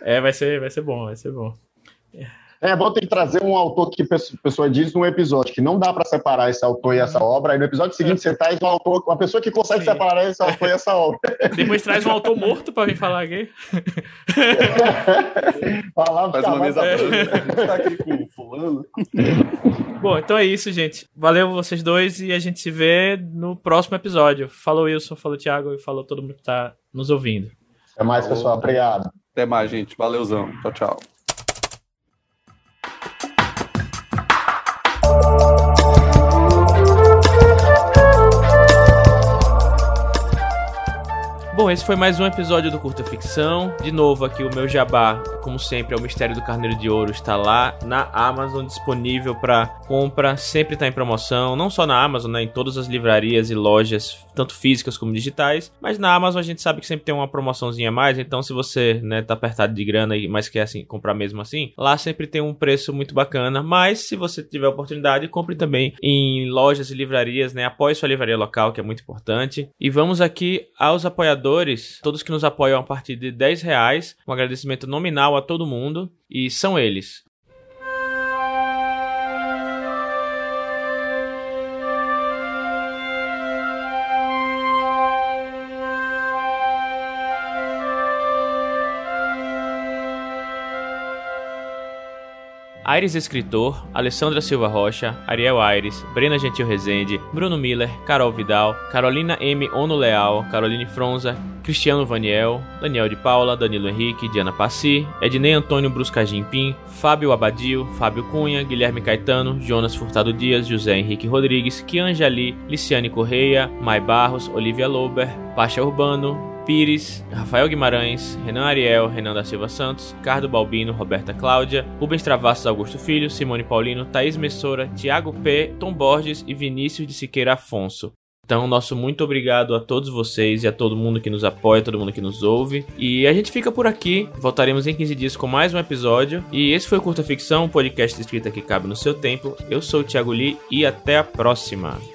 Vai ser bom. É bom ter que trazer um autor que a pessoa diz num episódio, que não dá para separar esse autor e essa obra, aí no episódio seguinte você traz um autor, uma pessoa que consegue separar esse autor e essa obra. Depois traz um autor morto para vir falar aqui. Faz uma mesa branca, a gente tá aqui com fulano. Bom, então é isso, gente. Valeu vocês dois e a gente se vê no próximo episódio. Falou Wilson, falou Thiago e falou todo mundo que tá nos ouvindo. Até mais, pessoal. Obrigado. Até mais, gente. Valeuzão. Tchau, tchau. Bom, esse foi mais um episódio do Curta Ficção. De novo, aqui o meu jabá, como sempre, é o Mistério do Carneiro de Ouro. Está lá na Amazon, disponível para compra. Sempre está em promoção, não só na Amazon, né? Em todas as livrarias e lojas, tanto físicas como digitais. Mas na Amazon a gente sabe que sempre tem uma promoçãozinha a mais. Então, se você tá apertado de grana, mas quer assim, comprar mesmo assim, lá sempre tem um preço muito bacana. Mas, se você tiver oportunidade, compre também em lojas e livrarias, né? Apoie sua livraria local, que é muito importante. E vamos aqui aos apoiadores. Todos que nos apoiam a partir de R$10, um agradecimento nominal a todo mundo, e são eles: Aires Escritor, Alessandra Silva Rocha, Ariel Aires, Brena Gentil Rezende, Bruno Miller, Carol Vidal, Carolina M. Ono Leal, Caroline Fronza, Cristiano Vaniel, Daniel de Paula, Danilo Henrique, Diana Passi, Ednei Antônio Bruscagim Pim, Fábio Abadio, Fábio Cunha, Guilherme Caetano, Jonas Furtado Dias, José Henrique Rodrigues, Kianja Lee, Liciane Correia, Mai Barros, Olivia Lober, Pacha Urbano, Pires, Rafael Guimarães, Renan Ariel, Renan da Silva Santos, Cardo Balbino, Roberta Cláudia, Rubens Travassos Augusto Filho, Simone Paulino, Thaís Messora, Tiago P, Tom Borges e Vinícius de Siqueira Afonso. Então, nosso muito obrigado a todos vocês e a todo mundo que nos apoia, todo mundo que nos ouve. E a gente fica por aqui. Voltaremos em 15 dias com mais um episódio. E esse foi o Curta Ficção, um podcast de escrita que cabe no seu tempo. Eu sou o Thiago Lee e até a próxima.